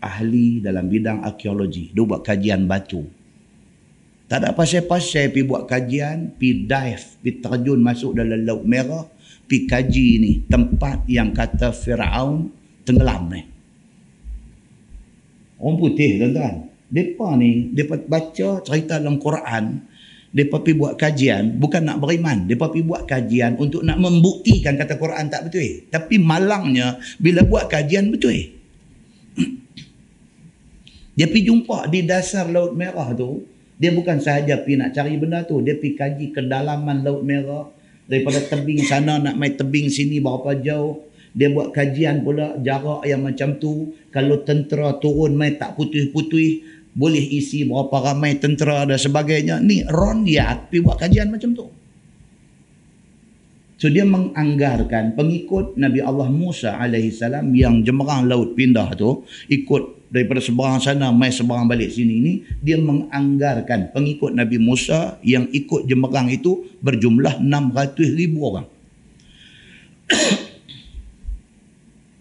ahli dalam bidang arkeologi. Dia buat kajian batu. Tak ada pasal-pasal pergi buat kajian, pergi dive, pergi terjun masuk dalam Laut Merah, pergi kaji ni tempat yang kata Firaun tenggelam ni. Orang putih tuan-tuan. Depa ni, depa baca cerita dalam Quran. Mereka pergi buat kajian, bukan nak beriman. Mereka pergi buat kajian untuk nak membuktikan kata Quran tak betul. Tapi malangnya, bila buat kajian betul. Dia pergi jumpa di dasar Laut Merah tu, dia bukan sahaja pergi nak cari benda tu. Dia pergi kaji kedalaman Laut Merah, daripada tebing sana nak mai tebing sini berapa jauh. Dia buat kajian pula jarak yang macam tu. Kalau tentera turun mai tak putih-putih, boleh isi berapa ramai tentera dan sebagainya. Ni Ron Wyatt pergi buat kajian macam tu. So dia menganggarkan pengikut Nabi Allah Musa alaihi salam yang jemerang laut pindah tu, ikut daripada seberang sana mai seberang balik sini ni, dia menganggarkan pengikut Nabi Musa yang ikut jemerang itu berjumlah enam ratus ribu orang.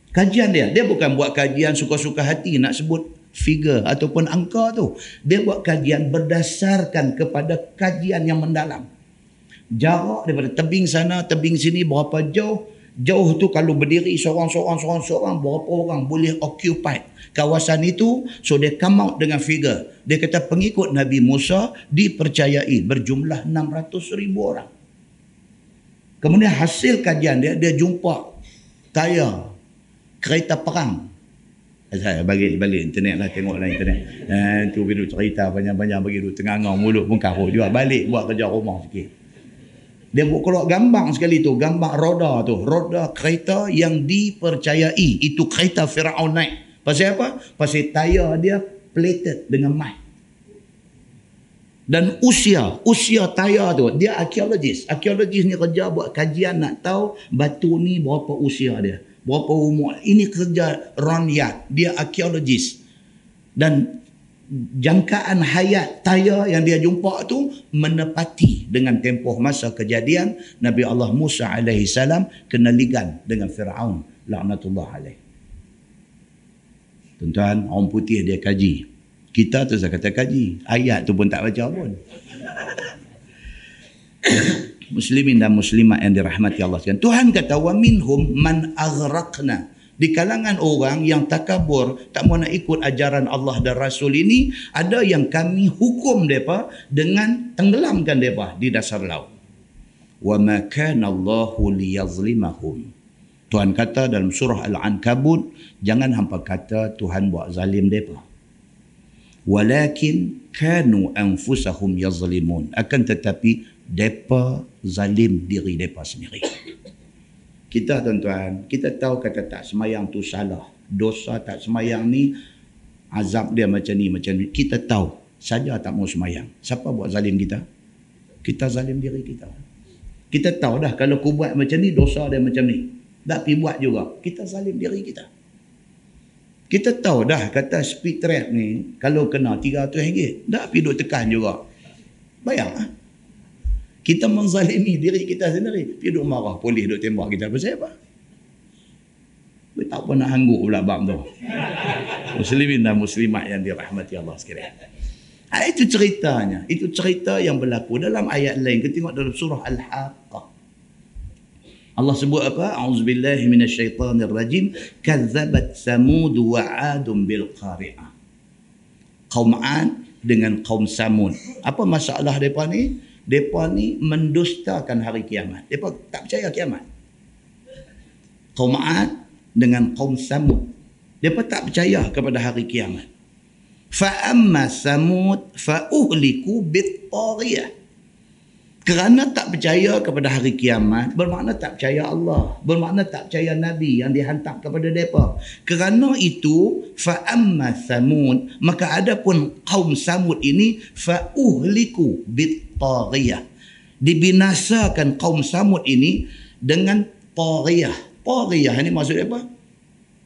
Kajian dia, dia bukan buat kajian suka-suka hati nak sebut figure ataupun angka tu. Dia buat kajian berdasarkan kepada kajian yang mendalam. Jarak daripada tebing sana, tebing sini berapa jauh. Jauh tu kalau berdiri seorang-seorang, seorang-seorang, berapa orang boleh occupy kawasan itu. So dia come out dengan figure. Dia kata pengikut Nabi Musa dipercayai berjumlah enam ratus ribu orang. Kemudian hasil kajian dia, dia jumpa tayar kereta perang. Saya bagi balik internet lah, tengoklah internet. Eh, tu pergi duk cerita banyak-banyak, bagi duk tengangang mulut pun karut juga. Balik buat kerja rumah sikit. Dia buat keluar gambar sekali tu, gambar roda tu. Roda kereta yang dipercayai. Itu kereta Firaun naik. Pasal apa? Pasal tayar dia plated dengan mai. Dan usia, usia tayar tu, dia arkeologis. Arkeologis ni kerja buat kajian nak tahu batu ni berapa usia dia. Berapa umur. Ini kerja Ron Wyatt. Dia arkeologis. Dan jangkaan hayat tayar yang dia jumpa tu menepati dengan tempoh masa kejadian Nabi Allah Musa alaihi salam kena ligan dengan Fir'aun laknatullah alaih. Tuan-tuan, orang putih dia kaji. Kita tu saya kata kaji. Ayat tu pun tak baca pun. Muslimin dan muslimat yang dirahmati Allah sekalian. Tuhan kata wa minhum man aghraqna. Di kalangan orang yang takabur, tak mau nak ikut ajaran Allah dan Rasul ini, ada yang kami hukum depa dengan tenggelamkan depa di dasar laut. Wa ma kana Allahu liyazlimahum. Tuhan kata dalam surah Al-Ankabut, jangan hampa kata Tuhan buat zalim depa. Walakin kanu anfusahum yazlimun. Akan tetapi depa zalim diri depa sendiri. Kita tuan-tuan, kita tahu kata tak semayang tu salah. Dosa tak semayang ni, azab dia macam ni, macam ni. Kita tahu, saja tak mau semayang. Siapa buat zalim kita? Kita zalim diri kita. Kita tahu dah kalau aku buat macam ni, dosa dia macam ni. Tak pergi buat juga. Kita zalim diri kita. Kita tahu dah kata speed trap ni, kalau kena tiga ratus ringgit, tak pergi duk tekan juga. Bayang lah. Ha? Kita menzalimi diri kita sendiri. Dia duduk marah, polis duduk tembak kita. Pasal apa? Dia tak pernah hangguk pula bab tu. Muslimin dan muslimat yang dirahmati Allah sekalian. Ha, itu ceritanya. Itu cerita yang berlaku dalam ayat lain. Kita tengok dalam surah Al-Haqqah. Allah sebut apa? A'udzubillahi minasyaitanirrajim. Kazzabat Samud wa 'Adun bil qari'ah. Kaum 'Ad dengan kaum Samud. Apa masalah depa ni? Depa ni mendustakan hari kiamat. Depa tak percaya kiamat. Kaum 'Ad dengan kaum Samud. Depa tak percaya kepada hari kiamat. Fa'amma Samud fa'uhliku bit-tariyah. Kerana tak percaya kepada hari kiamat, bermakna tak percaya Allah, bermakna tak percaya Nabi yang dihantar kepada mereka. Kerana itu, fa'amma Samud, maka ada pun kaum Samud ini, fa'uhliku bit-tariyah. Dibinasakan kaum Samud ini dengan tariyah. Tariyah ini maksudnya apa?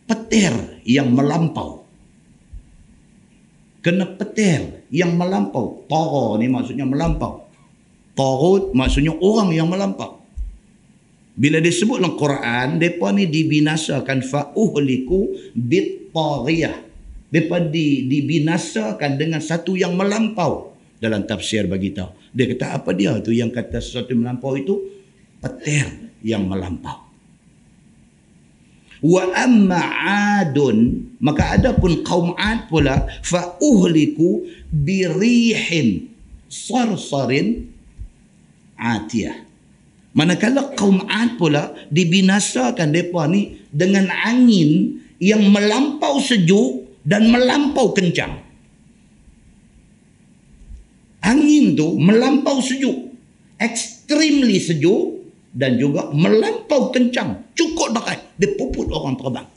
Petir yang melampau. Kena petir yang melampau. Tara ni maksudnya melampau. Tarut maksudnya orang yang melampau. Bila disebut dalam Quran, mereka ni dibinasakan. Fa'uhliku bit-tariyah. Mereka di, dibinasakan dengan satu yang melampau. Dalam tafsir bagi tahu. Dia kata apa dia tu yang kata sesuatu melampau itu? Petir yang melampau. Wa amma 'Adun, maka ada pun kaum 'Ad pula, fa uhliku birihin sarsarin 'atiyah. Manakala kaum 'Ad pula dibinasakan depa ni dengan angin yang melampau sejuk dan melampau kencang. Angin tu melampau sejuk, extremely sejuk dan juga melampau kencang, cukup dekat dia puput orang terbang.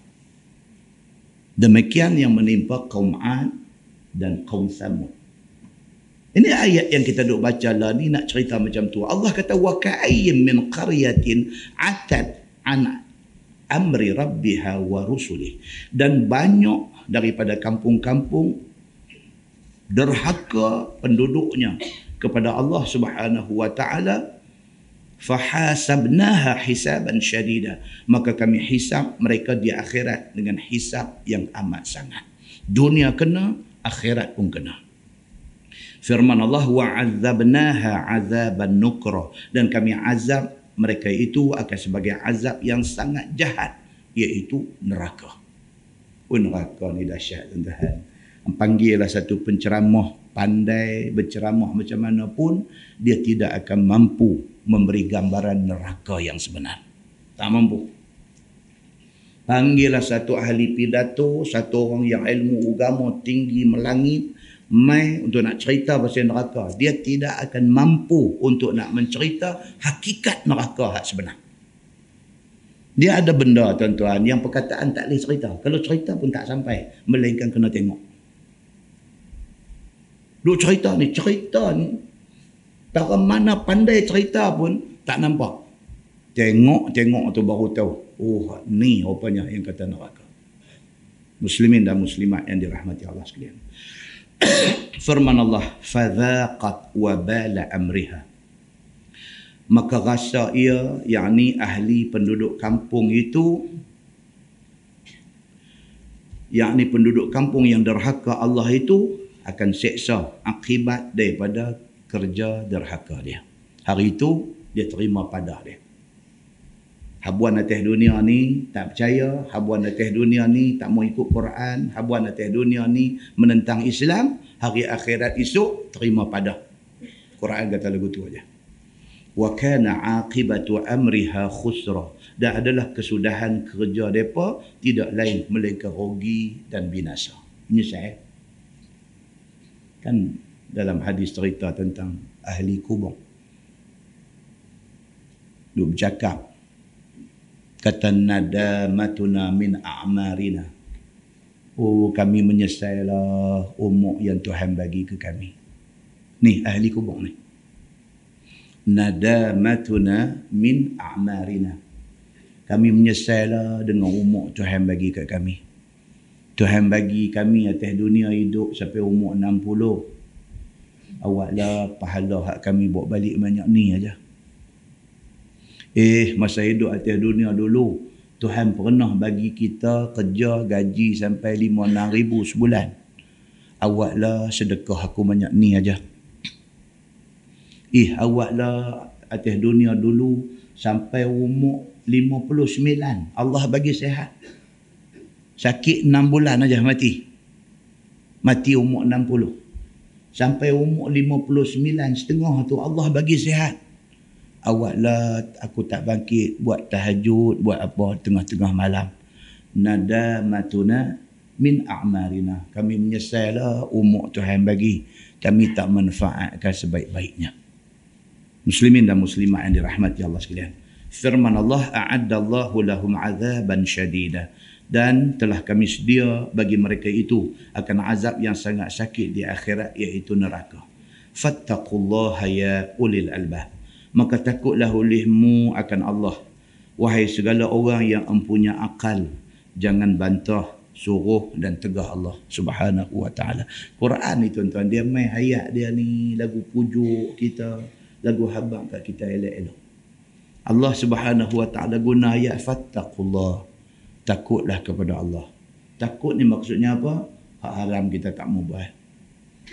Demikian yang menimpa kaum 'Ad dan kaum Samud. Ini ayat yang kita duk baca lah ni nak cerita macam tu. Allah kata wa ka'ayyin min qaryatin 'atat 'an amri rabbiha wa rusulih. Dan banyak daripada kampung-kampung derhaka penduduknya kepada Allah Subhanahu wa ta'ala. Fahasabnaha hisaban syadida, maka kami hisab mereka di akhirat dengan hisab yang amat sangat. Dunia kena, akhirat pun kena. Firman Allah wa 'adzabnaha 'adzaban nukra, dan kami azab mereka itu akan sebagai azab yang sangat jahat, iaitu neraka. Oh, neraka ni dahsyat tuan-tuan. Panggillah satu penceramah pandai berceramah macam mana pun, dia tidak akan mampu memberi gambaran neraka yang sebenar. Tak mampu. Panggillah satu ahli pidato, satu orang yang ilmu agama tinggi melangit, mai untuk nak cerita pasal neraka, dia tidak akan mampu untuk nak mencerita hakikat neraka hak sebenar. Dia ada benda tuan-tuan yang perkataan tak boleh cerita. Kalau cerita pun tak sampai, melainkan kena tengok. Duk cerita ni, cerita ni tak mana pandai cerita pun tak nampak. Tengok-tengok tu baru tahu. Oh, ni rupanya yang kata neraka. Muslimin dan muslimat yang dirahmati Allah sekalian. Firman Allah, fadzaqat wabala amriha. Maka rasa ia, yakni ahli penduduk kampung itu, yakni penduduk kampung yang derhaka Allah itu, akan seksa akibat daripada kerja derhaka dia. Hari itu, dia terima padah dia. Habuan atas dunia ni tak percaya. Habuan atas dunia ni tak mau ikut Quran. Habuan atas dunia ni menentang Islam. Hari akhirat esok, terima padah. Quran kata lagu tu aja. Wa kana aqibatu amriha khusra. Dan adalah kesudahan kerja mereka tidak lain melainkan rugi dan binasa. Menyesal. Kan dalam hadis cerita tentang ahli kubur. Dia bercakap. Kata nadamatuna min a'marina. Oh, kami menyesallah umur yang Tuhan bagi ke kami. Ni ahli kubur ni. Nadamatuna min a'marina. Kami menyesallah dengan umur Tuhan bagi ke kami. Tuhan bagi kami atas dunia hidup sampai umur enam puluh. Awaklah pahala hak kami bawa balik banyak ni aja. Eh, masa hidup atas dunia dulu, Tuhan pernah bagi kita kerja gaji sampai lima enam ribu sebulan. awaklah sedekah aku banyak ni aja. Ih, awaklah atas dunia dulu sampai umur lima puluh sembilan. Allah bagi sihat. Sakit enam bulan aja mati. Mati umur enam puluh. Sampai umur lima puluh sembilan setengah tu Allah bagi sihat. Awaklah aku tak bangkit buat tahajud, buat apa tengah-tengah malam. Nadamatuna min a'marina. Kami menyesallah umur Tuhan bagi. Kami tak manfaatkan sebaik-baiknya. Muslimin dan muslimat yang dirahmati Allah sekalian. Firman Allah, a'addallahu lahum azaban syadidah. Dan telah kami sedia bagi mereka itu akan azab yang sangat sakit di akhirat, iaitu neraka. Fattaqullaha ya ulil albab. Maka takutlah olehmu akan Allah. Wahai segala orang yang mempunyai akal, jangan bantah, suruh dan tegah Allah Subhanahu wa ta'ala. Quran ni tuan-tuan, dia main ayat dia ni, lagu pujuk kita, lagu habang kat kita elok-elok. Allah Subhanahu wa ta'ala guna ayat fattaqullah. Takutlah kepada Allah. Takut ni maksudnya apa? Hak haram kita tak mau buat.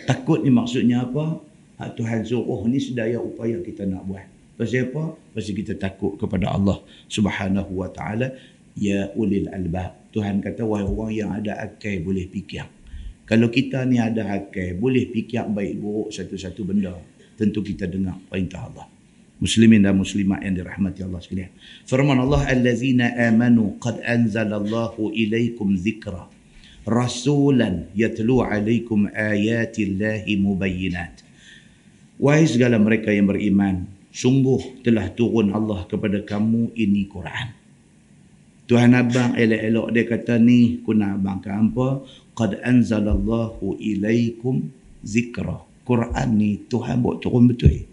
Takut ni maksudnya apa? Hak Tuhan suruh ni sedaya upaya kita nak buat. Pasal apa? Pasal kita takut kepada Allah Subhanahu wa ta'ala. Ya ulil albab. Tuhan kata, wahai orang yang ada akal boleh fikir. Kalau kita ni ada akal, boleh fikir baik buruk satu-satu benda, tentu kita dengar perintah Allah. Muslimin dan muslimat yang dirahmati Allah sekalian. Firman Allah, allazina amanu qad anzalallahu ilaikum zikra rasulan yatlu alaikum ayatillahi mubayyinat. Wahai segala mereka yang beriman, sungguh telah turun Allah kepada kamu ini Quran. Tuhan abang elok-elok dia kata ni, ku nak abang ke hampa, qad anzalallahu ilaikum zikra. Quran ni Tuhan buat turun betul.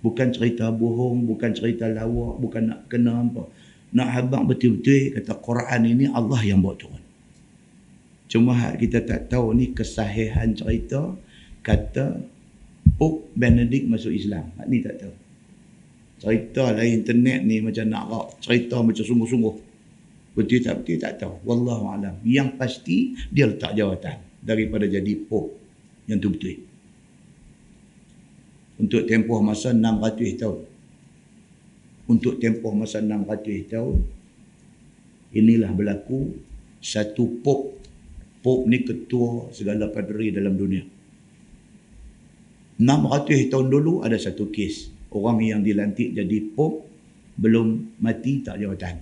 Bukan cerita bohong, bukan cerita lawak, bukan nak kena apa. Nak habaq betul-betul kata Quran ini Allah yang buat turun. Cuma kita tak tahu ni kesahihan cerita kata Pope Benedict masuk Islam. Hak ni tak tahu. Cerita lah internet ni macam nak rak, cerita macam sungguh-sungguh. Betul tak betul tak tahu. Wallahu alam. Yang pasti dia letak jawatan daripada jadi Pope. Yang tu betul. Untuk tempoh masa enam ratus tahun. Untuk tempoh masa enam ratus tahun. Inilah berlaku satu Pope. Pope ni ketua segala paderi dalam dunia. enam ratus tahun dulu ada satu kes. Orang yang dilantik jadi Pope belum mati tak jawatan.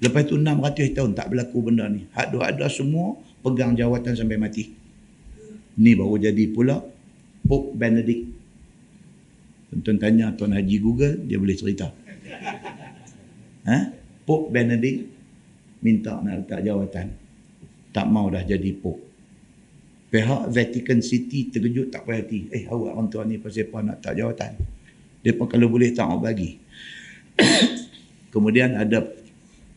Lepas tu enam ratus tahun tak berlaku benda ni. Hak-hak semua pegang jawatan sampai mati. Ni baru jadi pula Pope Benedict. Tuan tanya Tuan Haji Google, dia boleh cerita. Ha? Pope Benedict minta nak letak jawatan. Tak mau dah jadi Pope. Pihak Vatican City terkejut tak puas hati. Eh, awak orang tuan ni pasal apa nak letak jawatan? Mereka kalau boleh tak nak bagi. Kemudian ada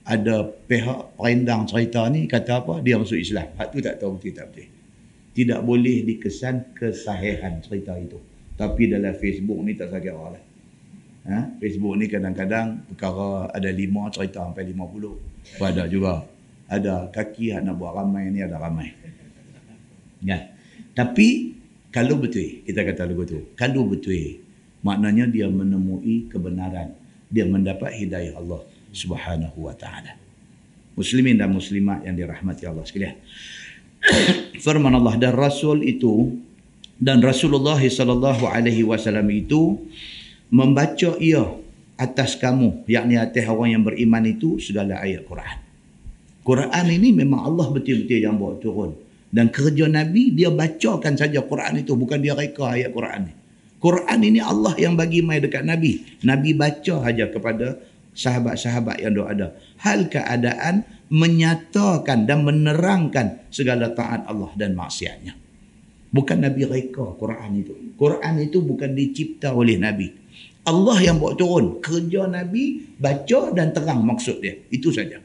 ada pihak perindang cerita ni kata apa? Dia masuk Islam. Hak tu tak tahu betul tak betul. Tidak boleh dikesan kesahihan cerita itu. Tapi dalam Facebook ni tak sakit orang lah. Ha? Facebook ni kadang-kadang perkara ada lima cerita sampai lima puluh. Ada juga. Ada kaki nak buat ramai ni ada ramai. Ya. Tapi kalau betul, kita kata lagu tu. Kalau betul, maknanya dia menemui kebenaran. Dia mendapat hidayah Allah Subhanahu wa ta'ala. Muslimin dan muslimat yang dirahmati Allah sekalian. Firman Allah, dan Rasul itu, dan Rasulullah sallallahu alaihi wasallam itu membaca ia atas kamu, yakni atas orang yang beriman itu, segala ayat Quran. Quran ini memang Allah betul-betul yang bawa turun. Dan kerja Nabi, dia bacakan saja Quran itu, bukan dia reka ayat Quran ni. Quran ini Allah yang bagi mai dekat Nabi. Nabi baca saja kepada sahabat-sahabat yang doa ada. Hal keadaan menyatakan dan menerangkan segala taat Allah dan maksiatnya. Bukan Nabi reka Quran itu. Quran itu bukan dicipta oleh Nabi. Allah yang buat turun. Kerja Nabi baca dan terang maksud dia. Itu saja.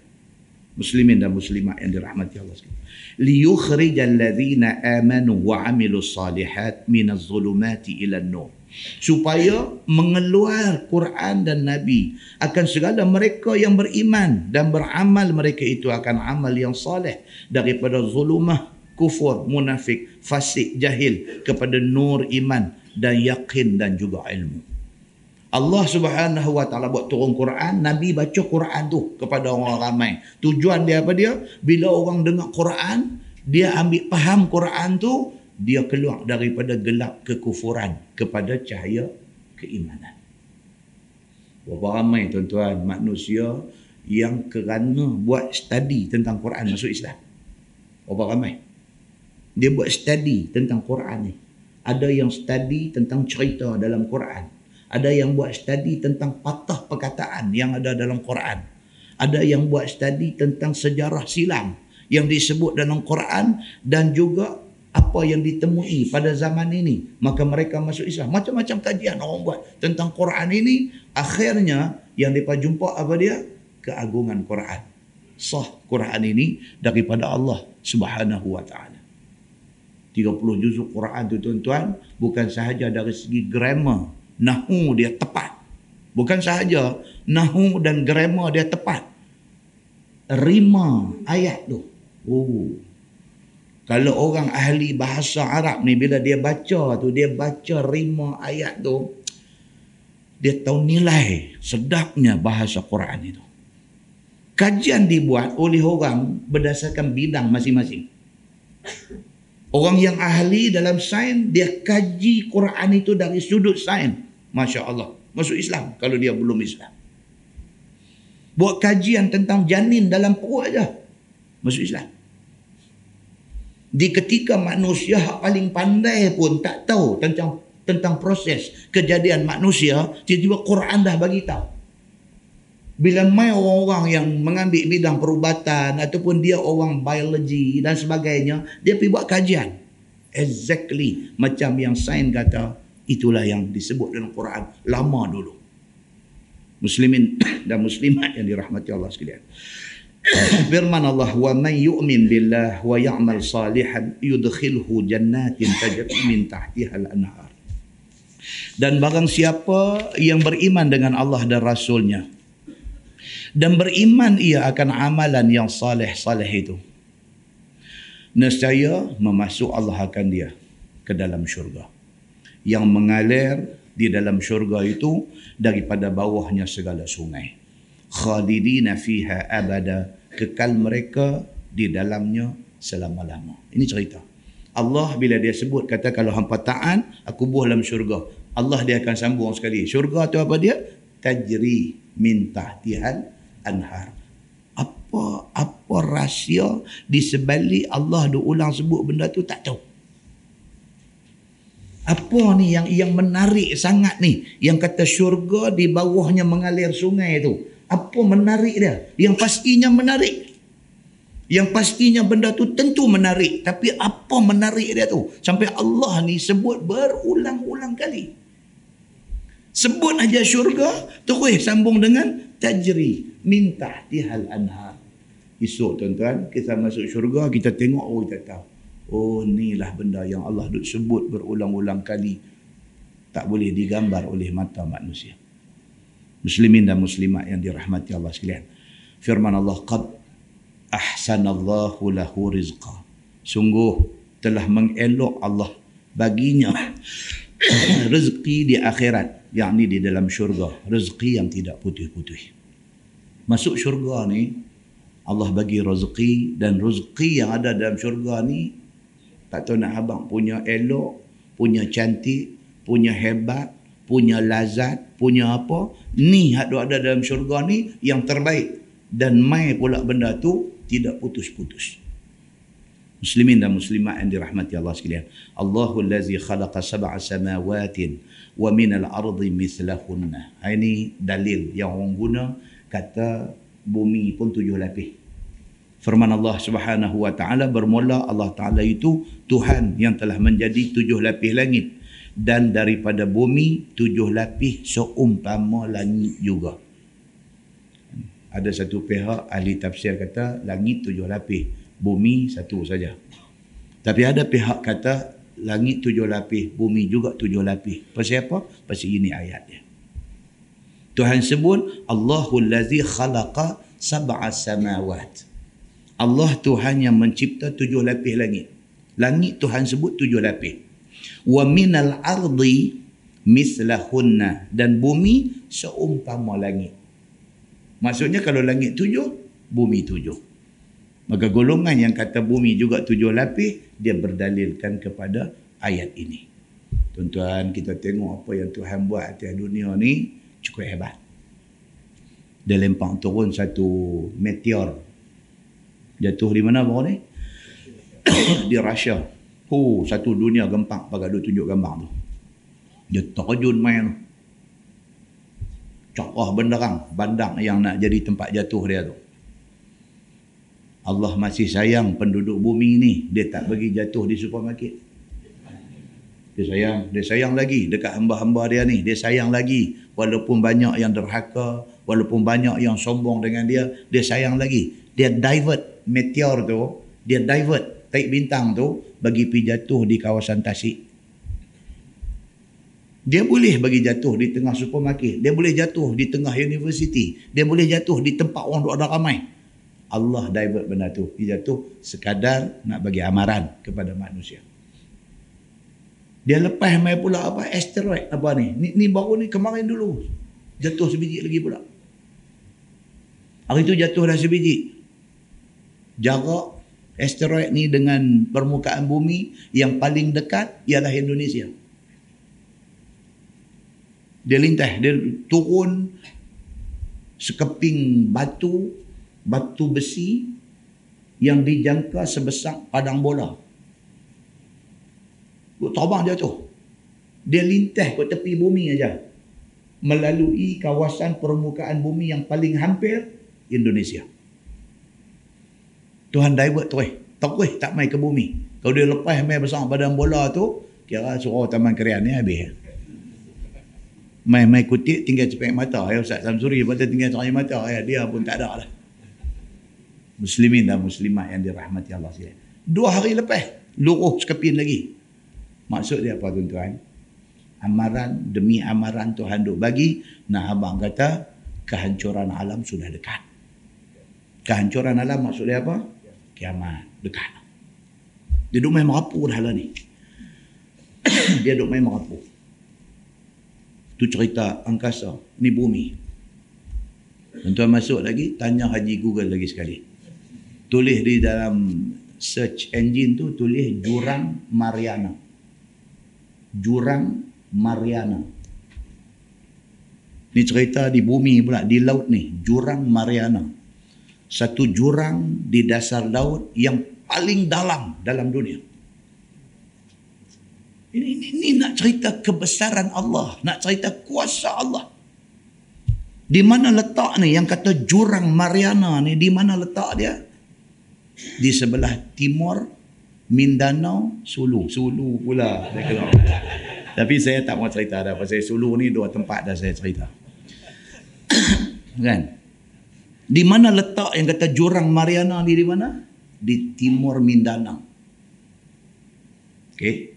Muslimin dan muslimat yang dirahmati Allah sekalian. Liyukhrijal ladzina amanu wa 'amilus salihat minaz zulumati ilan nur. Supaya mengeluar Quran dan Nabi akan segala mereka yang beriman dan beramal, mereka itu akan amal yang soleh daripada zulumah kufur, munafik, fasik, jahil kepada nur iman dan yakin dan juga ilmu. Allah Subhanahu wa taala buat turun Quran, Nabi baca Quran tu kepada orang ramai. Tujuan dia apa dia? Bila orang dengar Quran, dia ambil faham Quran tu, dia keluar daripada gelap kekufuran kepada cahaya keimanan. Berapa ramai tuan-tuan manusia yang kerana buat study tentang Quran masuk Islam. Berapa ramai dia buat study tentang Quran ni. Ada yang study tentang cerita dalam Quran, ada yang buat study tentang patah perkataan yang ada dalam Quran, ada yang buat study tentang sejarah silam yang disebut dalam Quran dan juga apa yang ditemui pada zaman ini. Maka mereka masuk Islam. Macam-macam kajian orang buat tentang Quran ini. Akhirnya yang mereka jumpa apa dia? Keagungan Quran. Sah Quran ini daripada Allah Subhanahu wa taala. tiga puluh juzuk Quran tu tuan-tuan, bukan sahaja dari segi grammar, nahwu dia tepat. Bukan sahaja nahwu dan grammar dia tepat. Rima ayat tu. Oh. Kalau orang ahli bahasa Arab ni, bila dia baca tu, dia baca rima ayat tu, dia tahu nilai sedapnya bahasa Quran itu. Kajian dibuat oleh orang berdasarkan bidang masing-masing. Orang yang ahli dalam sains, dia kaji Quran itu dari sudut sains. Masya Allah, masuk Islam kalau dia belum Islam. Buat kajian tentang janin dalam perut aja, masuk Islam. Di ketika manusia paling pandai pun tak tahu tentang tentang proses kejadian manusia, tiba-tiba Quran dah bagi tahu. Bila mai orang-orang yang mengambil bidang perubatan ataupun dia orang biologi dan sebagainya, dia pergi buat kajian. Exactly macam yang sains kata, itulah yang disebut dalam Quran lama dulu. Muslimin dan muslimat yang dirahmati Allah sekalian. Firman Allah, wa may yu'min billah wa ya'mal salihan yudkhilhu jannatin tajri min tahtiha al-anhar. Dan barang siapa yang beriman dengan Allah dan Rasulnya dan beriman ia akan amalan yang salih-salih itu, nescaya memasuk Allah akan dia ke dalam syurga yang mengalir di dalam syurga itu daripada bawahnya segala sungai. Khalidina fiha abada, kekal mereka di dalamnya selama-lama. Ini cerita Allah bila dia sebut, kata kalau hampa taat aku buah dalam syurga, Allah dia akan sambung sekali. Syurga tu apa dia? Tajri min tahtihal anhar. Apa apa rahsia di sebalik Allah duk ulang sebut benda tu tak tahu. Apa ni yang yang menarik sangat ni yang kata syurga di bawahnya mengalir sungai tu? Apa menarik dia? Yang pastinya menarik. Yang pastinya benda tu tentu menarik. Tapi apa menarik dia tu? Sampai Allah ni sebut berulang-ulang kali. Sebut aja syurga, terus sambung dengan tajri min tahtihal anhar. Esok tuan-tuan, kita masuk syurga, kita tengok, oh kita tahu. Oh, inilah benda yang Allah duk sebut berulang-ulang kali. Tak boleh digambar oleh mata manusia. Muslimin dan muslimat yang dirahmati Allah sekalian. Firman Allah, qad ahsanallahu lahu rizqa. Sungguh telah mengelok Allah baginya rezeki di akhirat, yakni di dalam syurga, rezeki yang tidak putih-putih. Masuk syurga ni Allah bagi rezeki, dan rezeki yang ada dalam syurga ni tak tahu nak abang punya elok, punya cantik, punya hebat, punya lazat, punya apa, ni hak ada dalam syurga ni yang terbaik. Dan mai pula benda tu tidak putus-putus. Muslimin dan muslimat yang dirahmati Allah sekalian. Allahul ladzi khalaqa sab'a samawatin wa minal ardi mithlahunna. Ini dalil yang orang guna kata bumi pun tujuh lapis. Firman Allah Subhanahu wa taala, bermula Allah taala itu Tuhan yang telah menjadi tujuh lapis langit, dan daripada bumi tujuh lapis seumpama langit juga. Ada satu pihak ahli tafsir kata langit tujuh lapis, bumi satu saja. Tapi ada pihak kata langit tujuh lapis, bumi juga tujuh lapis. Pasal apa? Pasal ini ayatnya. Tuhan sebut Allahul ladzi khalaqa sab'a samawat. Allah Tuhan yang mencipta tujuh lapis langit. Langit Tuhan sebut tujuh lapis. Wa minal ardi mislahunna, dan bumi seumpama langit. Maksudnya kalau langit tujuh, bumi tujuh. Maka golongan yang kata bumi juga tujuh lapis, dia berdalilkan kepada ayat ini. Tuan-tuan, kita tengok apa yang Tuhan buat atas dunia ni cukup hebat. Dia lempang turun satu meteor. Jatuh di mana baru ni? Di Russia. Oh, satu dunia gempak, pakai duk tunjuk gambar tu. Dia terjun main. Cakah benderang, bandang yang nak jadi tempat jatuh dia tu. Allah masih sayang penduduk bumi ni. Dia tak bagi jatuh di supermarket. Dia sayang. Dia sayang lagi dekat hamba-hamba dia ni. Dia sayang lagi. Walaupun banyak yang derhaka, walaupun banyak yang sombong dengan dia, dia sayang lagi. Dia divert meteor tu. Dia divert taik bintang tu bagi pi jatuh di kawasan Tasik. Dia boleh bagi jatuh di tengah supermarket. Dia boleh jatuh di tengah universiti. Dia boleh jatuh di tempat orang duk ada ramai. Allah divert benda tu. Dia jatuh sekadar nak bagi amaran kepada manusia. Dia lepas main pula apa? Asteroid apa ni? Ni, ni baru ni kemarin dulu. Jatuh sebiji lagi pula. Hari tu jatuh dah sebiji. Jarak asteroid ni dengan permukaan bumi yang paling dekat ialah Indonesia. Dia lintas, dia turun sekeping batu, batu besi yang dijangka sebesar padang bola. Terbang jatuh. Dia lintas ke tepi bumi aja, melalui kawasan permukaan bumi yang paling hampir Indonesia. Tuhan divert terus. Terus tak mai ke bumi. Kalau dia lepas mai besar padang bola tu, kira surau Taman Kerian ni habis. Mai-mai kutip tinggal cepek mata. Ya, Ustaz Samsuri patut tinggal cepek mata. Ya, dia pun tak ada lah. Muslimin dan muslimat yang dirahmati Allah sekalian. Dua hari lepas, luruh sekeping lagi. Maksud dia apa tuan-tuan? Amaran demi amaran Tuhan duk bagi. Nah, abang kata kehancuran alam sudah dekat. Kehancuran alam maksud dia apa? Kiamat. Dekat. Dia duk main merapu dah lah ni. Dia duk main merapu. Tu cerita angkasa. Ni bumi. Tuan-tuan masuk lagi, tanya Haji Google lagi sekali. Tulis di dalam search engine tu, tulis Jurang Mariana. Jurang Mariana. Ni cerita di bumi pula, di laut ni. Jurang Mariana. Satu jurang di dasar laut yang paling dalam dalam dunia. Ini, ini, ini nak cerita kebesaran Allah. Nak cerita kuasa Allah. Di mana letak ni? Yang kata Jurang Mariana ni, di mana letak dia? Di sebelah timur Mindanao, Sulu. Sulu pula. Tapi saya tak mau cerita dah. Pasal Sulu ni dua tempat dah saya cerita. Kan? Di mana letak yang kata Jurang Mariana ni di mana? Di timur Mindanao. Okey.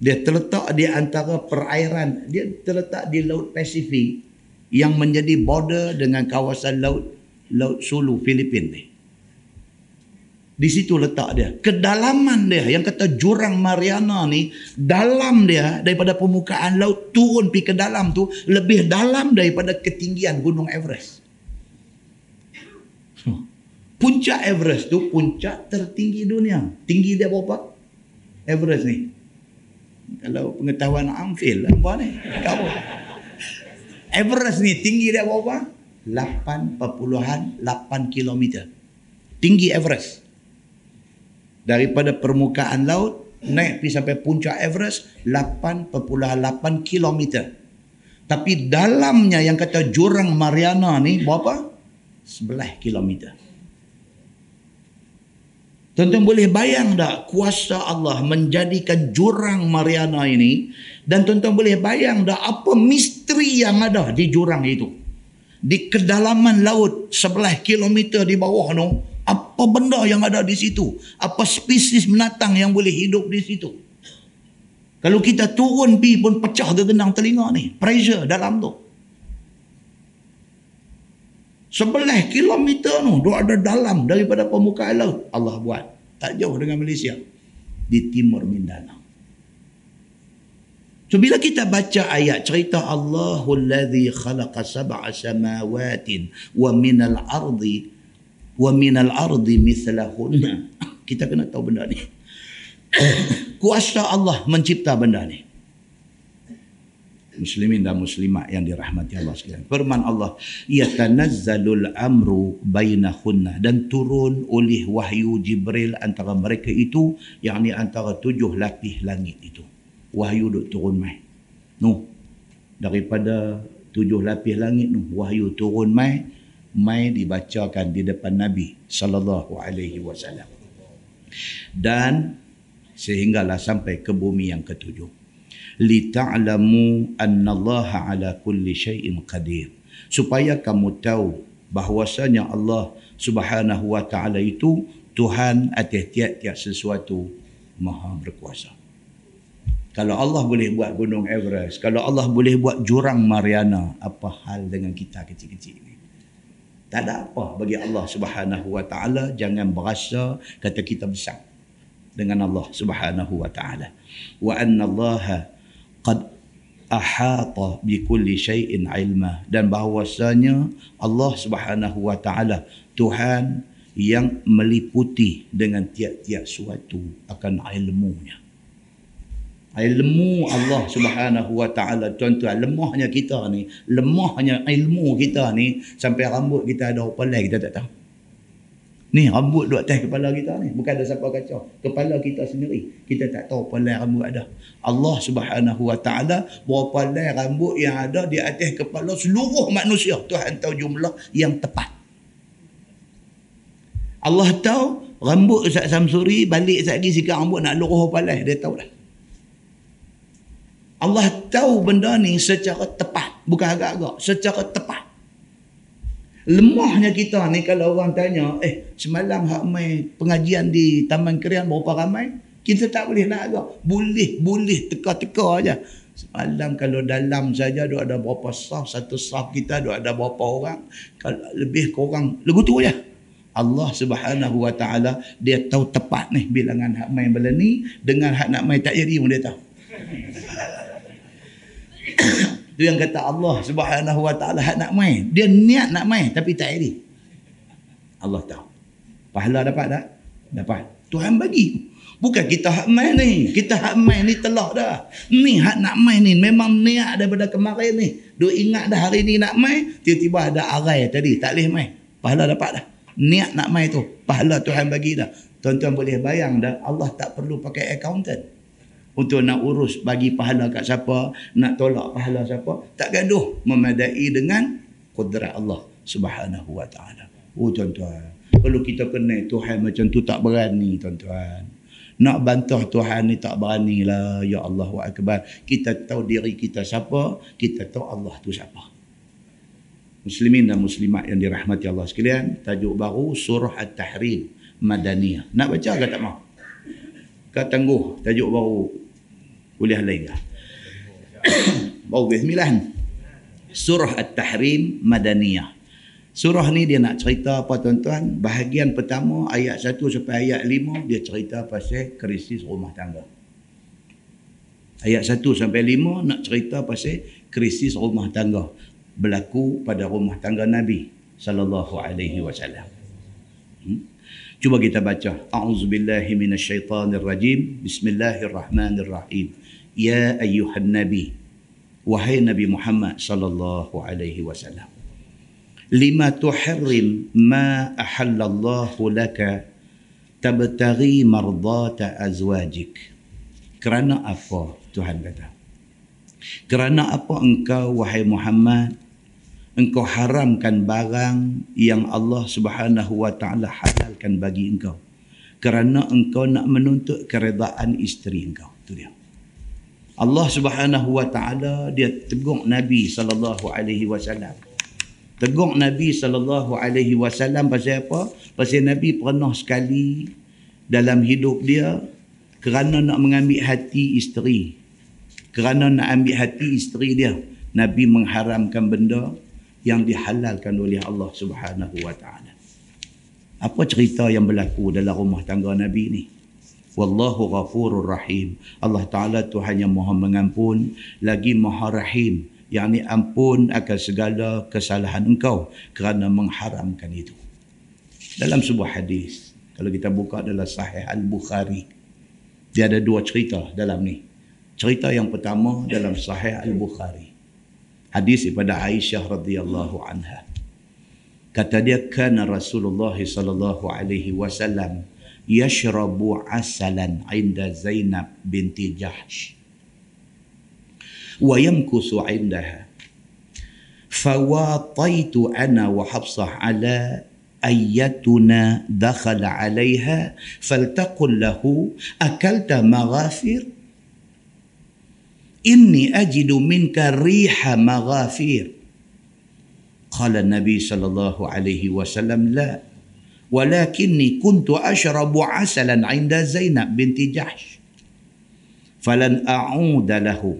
Dia terletak di antara perairan. Dia terletak di Laut Pasifik yang menjadi border dengan kawasan Laut Laut Sulu, Filipin ni. Di situ letak dia. Kedalaman dia yang kata Jurang Mariana ni, dalam dia daripada permukaan laut turun pergi ke dalam tu, lebih dalam daripada ketinggian Gunung Everest. Puncak Everest tu puncak tertinggi dunia. Tinggi dia berapa? Everest ni. Kalau pengetahuan amfil lah buat ni. Kau. Everest ni tinggi dia berapa? lapan perpuluhan lapan kilometer. Tinggi Everest. Daripada permukaan laut naik pergi sampai puncak Everest lapan perpuluhan lapan kilometer. Tapi dalamnya yang kata Jurang Mariana ni berapa? sebelas kilometer. Tuan-tuan boleh bayang tak kuasa Allah menjadikan Jurang Mariana ini, dan tuan-tuan boleh bayang tak apa misteri yang ada di jurang itu. Di kedalaman laut sebelas kilometer di bawah tu, apa benda yang ada di situ? Apa spesies binatang yang boleh hidup di situ? Kalau kita turun pi pun pecah tergenang telinga ni. Pressure dalam tu. Sebelah kilometer tu, dia ada dalam daripada permukaan laut. Allah buat. Tak jauh dengan Malaysia. di timur Mindanao. So bila kita baca ayat cerita Allahul ladzi khalaqa sab'a samawatin wa minal ardi wa minal ardi mithlahunna, kita kena tahu benda ni. Kuasa Allah mencipta benda ni. Muslimin dan muslimat yang dirahmati Allah sekalian. Firman Allah, yatanazzalul amru bainahunna, dan turun oleh wahyu Jibril antara mereka itu, yakni antara tujuh lapis langit itu. Wahyu duk turun mai. Noh. Daripada tujuh lapis langit noh, wahyu turun mai, mai dibacakan di depan Nabi sallallahu alaihi wasallam. Dan sehinggalah sampai ke bumi yang ketujuh. لِتَعْلَمُوا أَنَّ اللَّهَ عَلَى كُلِّ شَيْءٍ قَدِيرٍ, supaya kamu tahu bahwasanya Allah subhanahu wa ta'ala itu Tuhan atas tiap-tiap sesuatu maha berkuasa. Kalau Allah boleh buat Gunung Everest, kalau Allah boleh buat Jurang Mariana, apa hal dengan kita kecil-kecil ini? Tak ada apa bagi Allah subhanahu wa ta'ala. Jangan berasa kata kita besar dengan Allah subhanahu wa ta'ala. Wa anna allaha qad ahata bi kulli syai'in ilma, dan bahawasanya Allah subhanahu wa ta'ala Tuhan yang meliputi dengan tiap-tiap suatu akan ilmunya. Ilmu Allah subhanahu wa ta'ala, tuan-tuan, lemahnya kita ni, lemahnya ilmu kita ni, sampai rambut kita ada opalai kita tak tahu. Ni rambut duduk atas kepala kita ni. Bukan ada siapa kacau. Kepala kita sendiri. Kita tak tahu palai rambut ada. Allah subhanahu wa ta'ala berpalai rambut yang ada di atas kepala seluruh manusia. Tuhan tahu jumlah yang tepat. Allah tahu rambut Ustaz Samsuri balik lagi sikap rambut nak luruh palai. Dia tahu dah. Allah tahu benda ni secara tepat. Bukan agak-agak. Secara tepat. Lemahnya kita ni kalau orang tanya, eh semalam hak mai pengajian di Taman Kerian berapa ramai? Kita tak boleh nak agak. Boleh-boleh teka-teka aja. Semalam kalau dalam saja duk ada berapa sah, satu sah kita duk ada berapa orang? Kalau lebih kurang lagu tu aja. Allah Subhanahu Wa Taala dia tahu tepat ni bilangan hak mai bala ni dengan hak nak mai tak jadi pun dia tahu. Itu yang kata Allah subhanahu wa ta'ala hak nak main. Dia niat nak main tapi tak jadi. Allah tahu. Pahala dapat tak? Dapat. Tuhan bagi. Bukan kita hak main ni. Kita hak main ni telah dah. Ni hak nak main ni. Memang niat daripada kemarin ni. Duk ingat dah hari ni nak main. Tiba-tiba ada arai tadi. Tak boleh main. Pahala dapat dah. Niat nak main tu. Pahala Tuhan bagi dah. Tuan-tuan boleh bayang dah. Allah tak perlu pakai accountant untuk nak urus bagi pahala kat siapa, nak tolak pahala siapa, tak gaduh, memadai dengan kudrat Allah subhanahu wa ta'ala. Oh tuan-tuan, kalau kita kena Tuhan macam tu tak berani tuan-tuan. Nak bantah Tuhan ni tak berani lah. Ya Allahu Akbar. Kita tahu diri kita siapa, kita tahu Allah tu siapa. Muslimin dan muslimat yang dirahmati Allah sekalian, tajuk baru Surah At-Tahrim Madaniyah. Nak baca ke tak mahu? Kau tangguh, tajuk baru kuliah lain dah. Baru bismillah. Surah At-Tahrim Madaniyah. Surah ni dia nak cerita apa tuan-tuan? Bahagian pertama ayat satu sampai ayat lima dia cerita pasal krisis rumah tangga. Ayat satu sampai lima nak cerita pasal krisis rumah tangga berlaku pada rumah tangga Nabi sallallahu alaihi wasallam. Hmm? Cuba kita baca. A'udzubillahi minasyaitanir rajim. Bismillahirrahmanirrahim. Ya ayyuhan nabi, wahai Nabi Muhammad sallallahu alaihi wasallam, lima tuharrim ma ahallallahu laka tabtaghi mardata azwajik. Kerana apa? Tuhan kata, kerana apa engkau wahai Muhammad engkau haramkan barang yang Allah subhanahu wa ta'ala halalkan bagi engkau? Kerana engkau nak menuntut keredaan isteri engkau. Itu dia. Allah subhanahu wa ta'ala dia tegur Nabi sallallahu alaihi wasallam. Tegur Nabi sallallahu alaihi wasallam pasal apa? Pasal Nabi pernah sekali dalam hidup dia kerana nak mengambil hati isteri. Kerana nak ambil hati isteri dia, Nabi mengharamkan benda yang dihalalkan oleh Allah subhanahu wa ta'ala. Apa cerita yang berlaku dalam rumah tangga Nabi ni? Wallahu ghafurur rahim. Allah Ta'ala tu hanya maha mengampun lagi maha rahim, yakni ampun akan segala kesalahan engkau kerana mengharamkan itu. Dalam sebuah hadis, kalau kita buka dalam Sahih Al-Bukhari, dia ada dua cerita dalam ni. Cerita yang pertama dalam Sahih Al-Bukhari, hadis daripada Aisyah radhiyallahu anha. Kata dia, kana Rasulullah sallallahu alaihi wasallam yashrabu asalan 'inda Zainab binti Jahsh wa yamkusu 'indaha, fawataitu ana wa Hafsah ala ayyatuna dakhala 'alayha faltaqul lahu akalta maghafir, inni ajidu minka riha maghafir. Qala Nabi sallallahu alaihi wasallam, la walakinni kuntu ashrabu asalan 'inda Zainab binti Jahsh falan a'uda lahu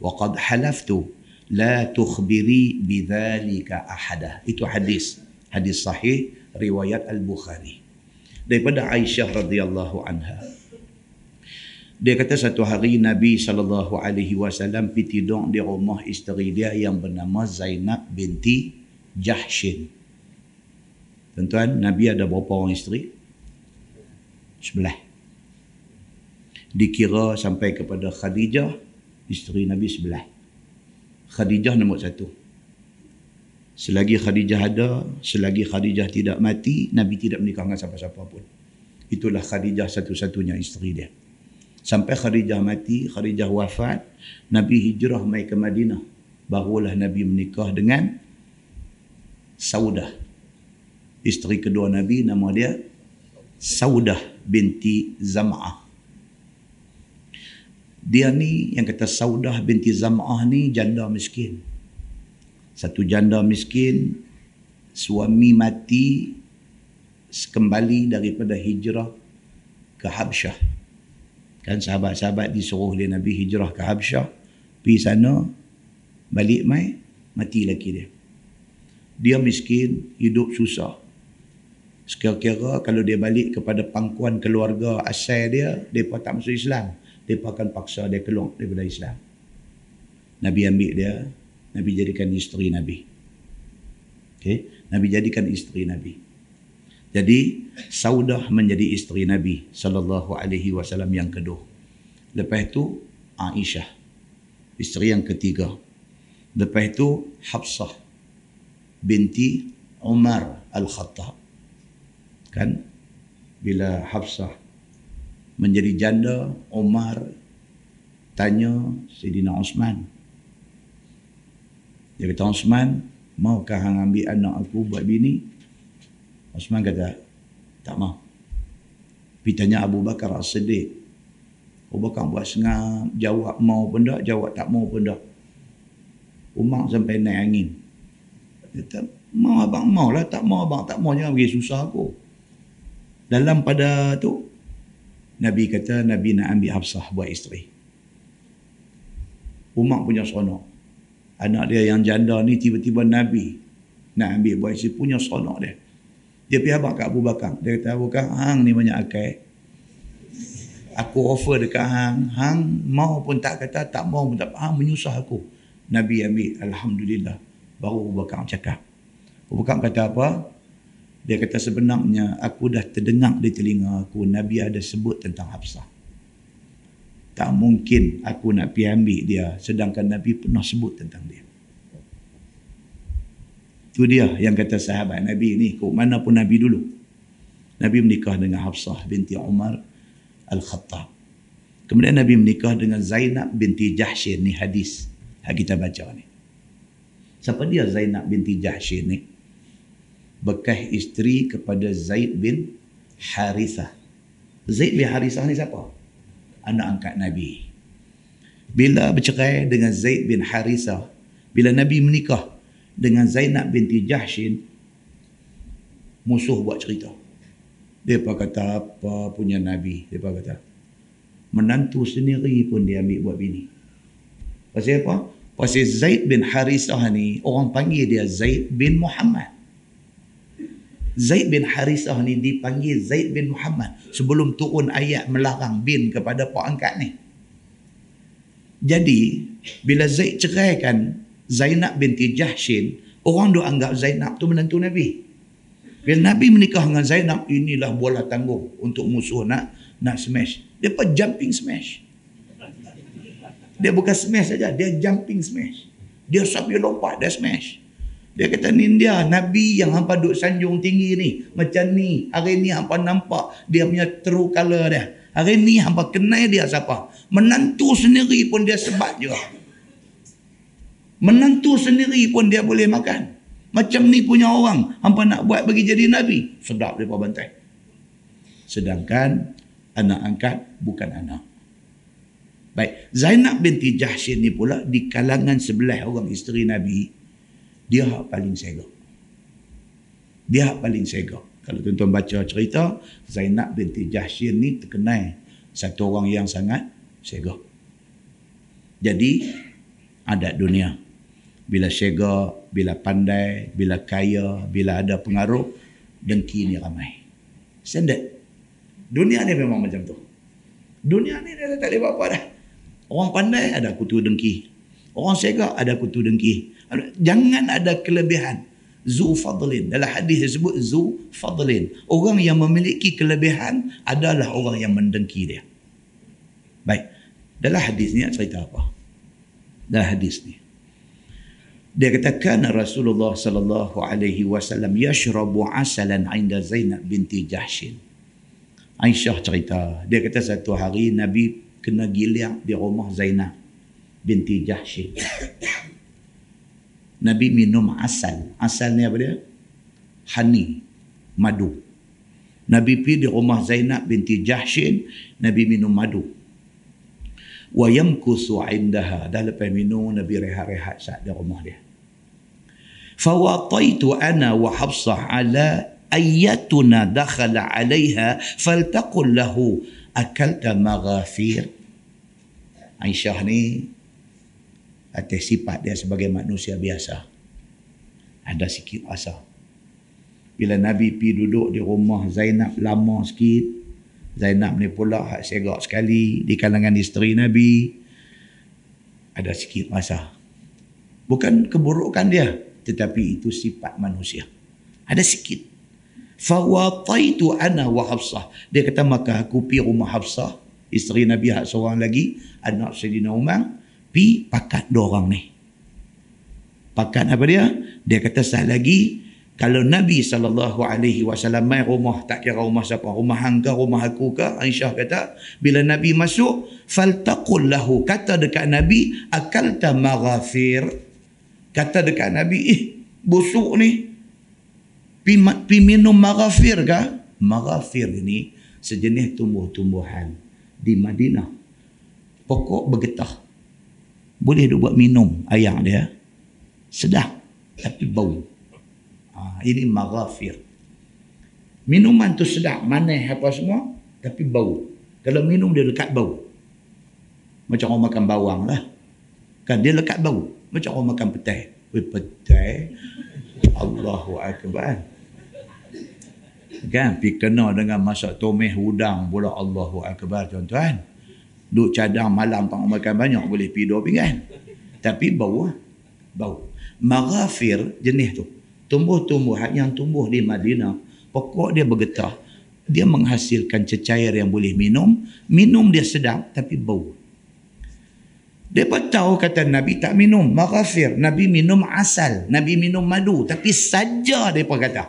wa qad halaftu la tukhbiri bidzalika ahada. Itu hadis hadis sahih riwayat Al-Bukhari daripada Aisyah radhiyallahu anha. Dia kata satu hari Nabi sallallahu alaihi wasallam pergi tidur di rumah isteri dia yang bernama Zainab binti Jahshin. Tuan-tuan, Nabi ada berapa orang isteri? Sebelah. Dikira sampai kepada Khadijah, isteri Nabi sebelah. Khadijah nombor satu. Selagi Khadijah ada, selagi Khadijah tidak mati, Nabi tidak menikah dengan siapa-siapa pun. Itulah Khadijah satu-satunya isteri dia. Sampai Khadijah mati, Khadijah wafat, Nabi hijrah mai ke Madinah. Barulah Nabi menikah dengan Saudah. Isteri kedua Nabi, nama dia Saudah binti Zama'ah. Dia ni, yang kata Saudah binti Zama'ah ni, janda miskin. Satu janda miskin, suami mati kembali daripada hijrah ke Habsyah. Kan sahabat-sahabat disuruh oleh Nabi hijrah ke Habsyah, pergi sana, balik mai, mati laki dia. Dia miskin, hidup susah. Sekira-kira kalau dia balik kepada pangkuan keluarga asal dia, mereka tak masuk Islam, mereka akan paksa dia keluar daripada Islam. Nabi ambil dia, Nabi jadikan isteri Nabi. Okay? Nabi jadikan isteri Nabi. Jadi Saudah menjadi isteri Nabi sallallahu alaihi wasallam yang kedua. Lepas itu Aisyah, isteri yang ketiga. Lepas itu Hafsah binti Umar Al-Khattab. Kan? Bila Hafsah menjadi janda, Umar tanya Sayyidina Osman. Dia kata, Osman, maukah hang ambil anak aku buat bini? Osman kata, tak mau. Pergi tanya Abu Bakar As-Siddiq. Abu Bakar buat sengam, jawab mau pun tak, jawab tak mau pun tak. Umar sampai naik angin. Dia kata, mau abang mau lah, tak mau abang tak mau, jangan pergi susah aku. Dalam pada tu, Nabi kata, Nabi nak ambil Hafsah buat isteri. Umar punya seronok. Anak dia yang janda ni tiba-tiba Nabi nak ambil buat isteri, punya seronok dia. Dia pergi habaq kat Abu Bakar. Dia kata, Abu Bakar, hang ni banyak akal. Aku offer dekat hang, hang mau pun tak kata, tak mau pun tak, hang menyusah aku. Nabi ambil, alhamdulillah. Baru Abu Bakar cakap. Abu Bakar kata apa? Dia kata, sebenarnya aku dah terdengar di telinga aku, Nabi ada sebut tentang Hafsah. Tak mungkin aku nak pergi ambil dia, sedangkan Nabi pernah sebut tentang dia. Itu dia yang kata sahabat Nabi ni, kok mana pun Nabi dulu. Nabi menikah dengan Hafsah binti Umar Al-Khattab. Kemudian Nabi menikah dengan Zainab binti Jahshin, ni hadis yang kita baca ni. Siapa dia Zainab binti Jahshin ni? Bekas isteri kepada Zaid bin Harithah. Zaid bin Harithah ni siapa? Anak angkat Nabi. Bila bercerai dengan Zaid bin Harithah, bila Nabi menikah dengan Zainab binti Jahshin, musuh buat cerita. Mereka kata, apa punya Nabi? Mereka kata, menantu sendiri pun dia ambil buat bini. Pasal apa? Pasal Zaid bin Harithah ni, orang panggil dia Zaid bin Muhammad. Zaid bin Harisah ni dipanggil Zaid bin Muhammad sebelum turun ayat melarang bin kepada pak angkat ni. Jadi, bila Zaid ceraikan Zainab binti Jahshin, orang duk anggap Zainab tu menantu Nabi. Bila Nabi menikah dengan Zainab, inilah bola tanggung untuk musuh nak nak smash. Dia pun jumping smash. Dia bukan smash saja, dia jumping smash. Dia sambil lompat, dia smash. Dia kata, ni dia, Nabi yang hampa duk sanjung tinggi ni. Macam ni, hari ni hampa nampak dia punya true color dia. Hari ni hampa kenal dia siapa. Menantu sendiri pun dia sebat juga. Menantu sendiri pun dia boleh makan. Macam ni punya orang, hampa nak buat bagi jadi Nabi. Sedap dia bantai. Sedangkan, anak angkat bukan anak. Baik, Zainab binti Jahsh ni pula di kalangan sebelah orang isteri Nabi, dia hak paling segak. Dia hak paling segak. Kalau tuan-tuan baca cerita, Zainab binti Jahsh ni terkenal satu orang yang sangat segak. Jadi, adat dunia. Bila segak, bila pandai, bila kaya, bila ada pengaruh, dengki ni ramai. Standard. Dunia ni memang macam tu. Dunia ni dia tak boleh buat apa dah. Orang pandai ada kutu dengki. Orang segak ada kutu dengki. Jangan ada kelebihan. Zu fadlin. Dalam hadis disebut zu fadlin. Orang yang memiliki kelebihan adalah orang yang mendengki dia. Baik. Dalam hadis ni cerita apa? Dalam hadis ni. Dia kata, kana Rasulullah sallallahu alaihi wasallam yashrabu asalan 'inda Zainab binti Jahshin. Aisyah cerita. Dia kata satu hari Nabi kena giliak di rumah Zainab binti Jahshin. Nabi minum asal. Asal ni apa dia? Honey, madu. Nabi pergi di rumah Zainab binti Jahshin, Nabi minum madu. Wa yamkusu 'indaha. Dah lepas minum, Nabi rehat-rehat sat di rumah dia. Fawataitu ana wa Hafsah ala ayyatuna dakhala 'alayha faltaqul lahu akalta maghafir. Aisyah ni atas sifat dia sebagai manusia biasa, ada sikit rasa. Bila Nabi pi duduk di rumah Zainab lama sikit, Zainab ni pula hak segak sekali di kalangan isteri Nabi, ada sikit rasa. Bukan keburukan dia, tetapi itu sifat manusia. Ada sikit. Fawataitu ana wa Hafsah. Dia kata maka aku pi rumah Hafsah, isteri Nabi hak seorang lagi, anak Sayyidina Umar. Pi pakat dua orang ni. Pakat apa dia? Dia kata sekali lagi, kalau Nabi sallallahu alaihi wasallam mai rumah, tak kira rumah siapa, rumah hang ke, rumah aku ke, Aisyah kata, bila Nabi masuk, faltaqul lahu, kata dekat Nabi, akalta maghafir. Kata dekat Nabi, eh, busuk ni. Pi, pi minum maghafir ke? Maghafir ni sejenis tumbuh-tumbuhan di Madinah. Pokok bergetah. Boleh dia buat minum air dia. Sedap. Tapi bau. Ha, ini maghafir. Minuman tu sedap. Manis apa semua. Tapi bau. Kalau minum dia lekat bau. Macam orang makan bawang lah. Kan dia lekat bau. Macam orang makan petai. Weh petai. Allahu Akbar. Kan? Pergi kena dengan masak tomeh udang pula. Allahu Akbar tuan-tuan. Duk cadang malam pang makan banyak, boleh pergi dua pinggan. Tapi bau, bau. Maghafir jenis tu. Tumbuh-tumbuhan yang tumbuh di Madinah. Pokok dia bergetah. Dia menghasilkan cecair yang boleh minum. Minum dia sedap tapi bau. Mereka tahu kata Nabi tak minum maghafir. Nabi minum asal. Nabi minum madu. Tapi saja mereka kata.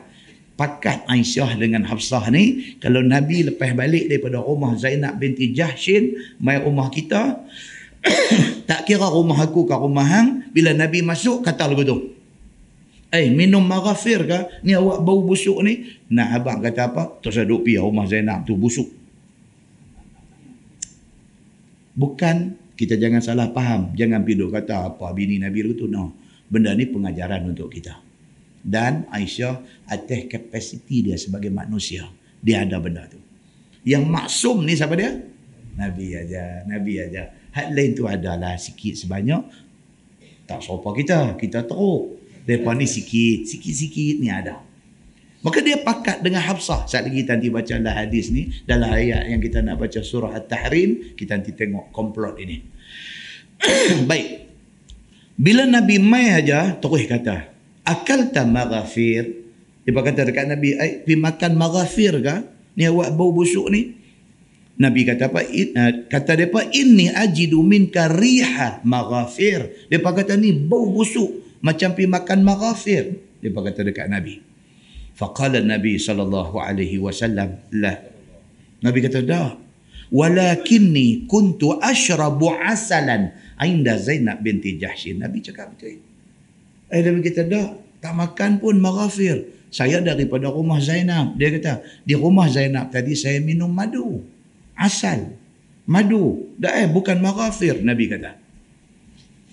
Pakat Aisyah dengan Hafsah ni, kalau Nabi lepas balik daripada rumah Zainab binti Jahshin, mai rumah kita, tak kira rumah aku ke rumah hang, bila Nabi masuk, kata lagu tu. Eh, minum maghafir ke? Ni awak bau busuk ni? Nak abang kata apa? Terus duduk pergi rumah Zainab tu busuk. Bukan, kita jangan salah faham. Jangan pergi duduk kata apa bini Nabi tu. No. Benda ni pengajaran untuk kita. Dan Aisyah atas kapasiti dia sebagai manusia. Dia ada benda tu. Yang maksum ni siapa dia? Nabi aja, Nabi aja. Hak lain tu adalah sikit sebanyak. Tak serupa kita. Kita teruk. Mereka ni sikit. Sikit-sikit ni ada. Maka dia pakat dengan Hafsah. Saat lagi kita nanti baca dalam hadis ni, dalam ayat yang kita nak baca surah At-Tahrim, kita nanti tengok komplot ini. Baik. Bila Nabi mai aja, terus kata, akalta maghafir. Dia kata dekat Nabi, pi makan maghafir ke? Ni awak bau busuk ni. Nabi kata apa? Kata depa, inni ajidu minka riha maghafir. Dia kata ni bau busuk macam pi makan maghafir. Dia kata dekat Nabi. Faqala Nabi sallallahu alaihi wasallam, la. Nabi kata dah. Walakinni kuntu ashrabu asalan inda Zainab binti Jahsh. Nabi cakap betul. Eh Nabi kata dah, tak makan pun maghafir. Saya daripada rumah Zainab. Dia kata, di rumah Zainab tadi saya minum madu. Asal. Madu. Dah eh bukan maghafir, Nabi kata.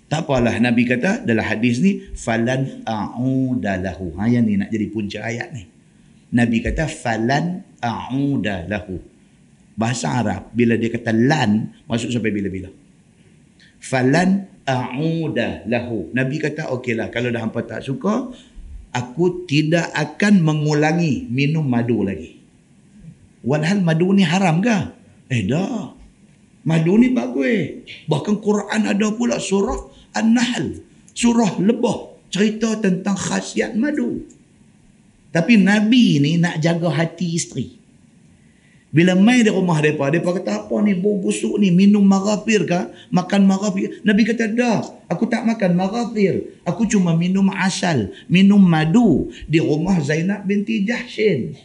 Tak apalah, Nabi kata dalam hadis ni, falan a'udalahu. Ha, yang ni nak jadi punca ayat ni. Nabi kata falan a'udalahu. Bahasa Arab bila dia kata lan, masuk sampai bila-bila. Falan a'udalahu. Nabi kata okeylah, kalau dah hampa tak suka, aku tidak akan mengulangi minum madu lagi. Walhal madu ni haram ke? Eh dah. Madu ni bagus. Bahkan Quran ada pula surah Al-Nahl, surah lebah, cerita tentang khasiat madu. Tapi Nabi ni nak jaga hati isteri. Bila mai di rumah mereka, mereka kata apa ni bau busuk ni, minum maghafir kah? Makan maghafir. Nabi kata dah, aku tak makan maghafir. Aku cuma minum asal, minum madu di rumah Zainab binti Jahshin.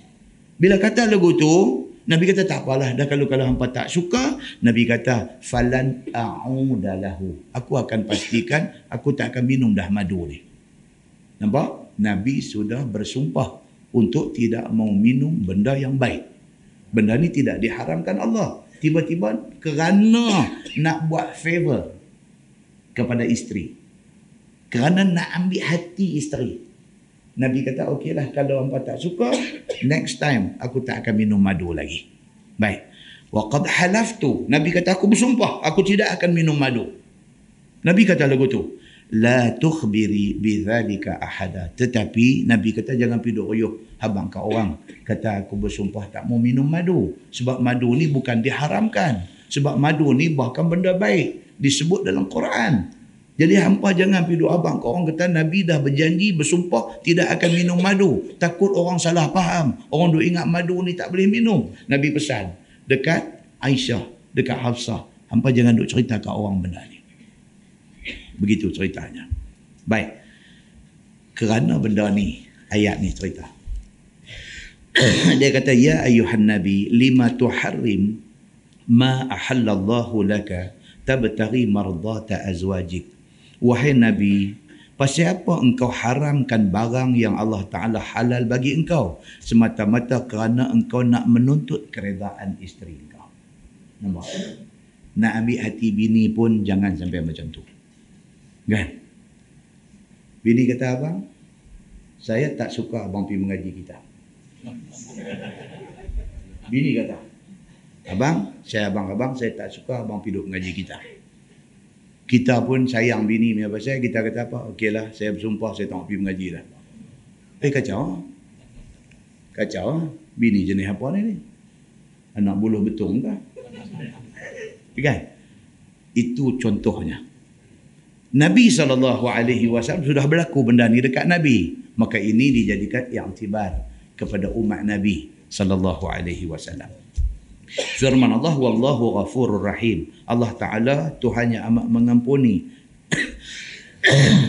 Bila kata lagu tu, Nabi kata tak apalah, dah kalau kalau hampa tak suka, Nabi kata falan a'udalahu. Aku akan pastikan aku tak akan minum dah madu ni. Nampak? Nabi sudah bersumpah untuk tidak mau minum benda yang baik. Benda ni tidak diharamkan Allah. Tiba-tiba kerana nak buat favor kepada isteri, kerana nak ambil hati isteri, Nabi kata okeylah kalau hampa tak suka, next time aku tak akan minum madu lagi. Baik. Wa qad halaftu. Nabi kata aku bersumpah aku tidak akan minum madu. Nabi kata lagu tu, la tukhbiri bidzalika ahada. Tetapi Nabi kata jangan pergi duk royok habang kat orang. Kata aku bersumpah tak mau minum madu, sebab madu ni bukan diharamkan. Sebab madu ni bahkan benda baik, disebut dalam Quran. Jadi hampa jangan pergi duk abang kau orang kata Nabi dah berjanji bersumpah tidak akan minum madu. Takut orang salah faham. Orang duk ingat madu ni tak boleh minum. Nabi pesan dekat Aisyah, dekat Hafsah, hampa jangan duk cerita kat orang benda ni. Begitu ceritanya. Baik. Kerana benda ni, ayat ni cerita. Dia kata ya ayuhan nabi lima tuharrim ma ahallallahu laka tabtaghi mardata azwajik. Wahai Nabi, pasal apa engkau haramkan barang yang Allah Ta'ala halal bagi engkau? Semata-mata kerana engkau nak menuntut keredaan isteri engkau. Nampak? Nak ambil hati bini pun jangan sampai macam tu. Kan? Bini kata abang, saya tak suka abang pergi mengaji kita. Bini kata, abang, saya abang-abang, saya tak suka abang pergi mengaji kita. Kita pun sayang bini punya pasal, kita kata apa? Okeylah, saya bersumpah saya tak nak pergi mengaji dah. Eh kacau. Kacau. Bini jenis apa ni ni? Anak buluh betung ke? Kan? Itu contohnya. Nabi sallallahu alaihi wasallam sudah berlaku benda ni dekat Nabi. Maka ini dijadikan i'tibar kepada umat Nabi sallallahu alaihi wasallam. Firman Allah, wallahu ghafurur rahim. Allah Ta'ala Tuhannya amat mengampuni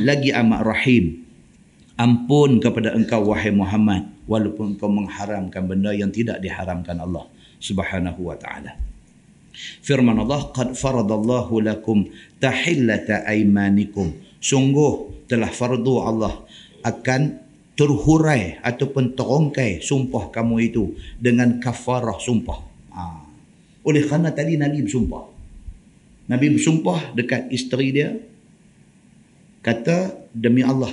lagi amat rahim. Ampun kepada engkau wahai Muhammad, walaupun engkau mengharamkan benda yang tidak diharamkan Allah Subhanahu wa ta'ala. Firman Allah, qad faradallahu lakum tahillata aymanikum. Sungguh telah fardu Allah akan terhurai ataupun terongkai sumpah kamu itu dengan kafarah sumpah. Ha. Oleh kerana tadi Nabi bersumpah. Nabi bersumpah dekat isteri dia. Kata demi Allah,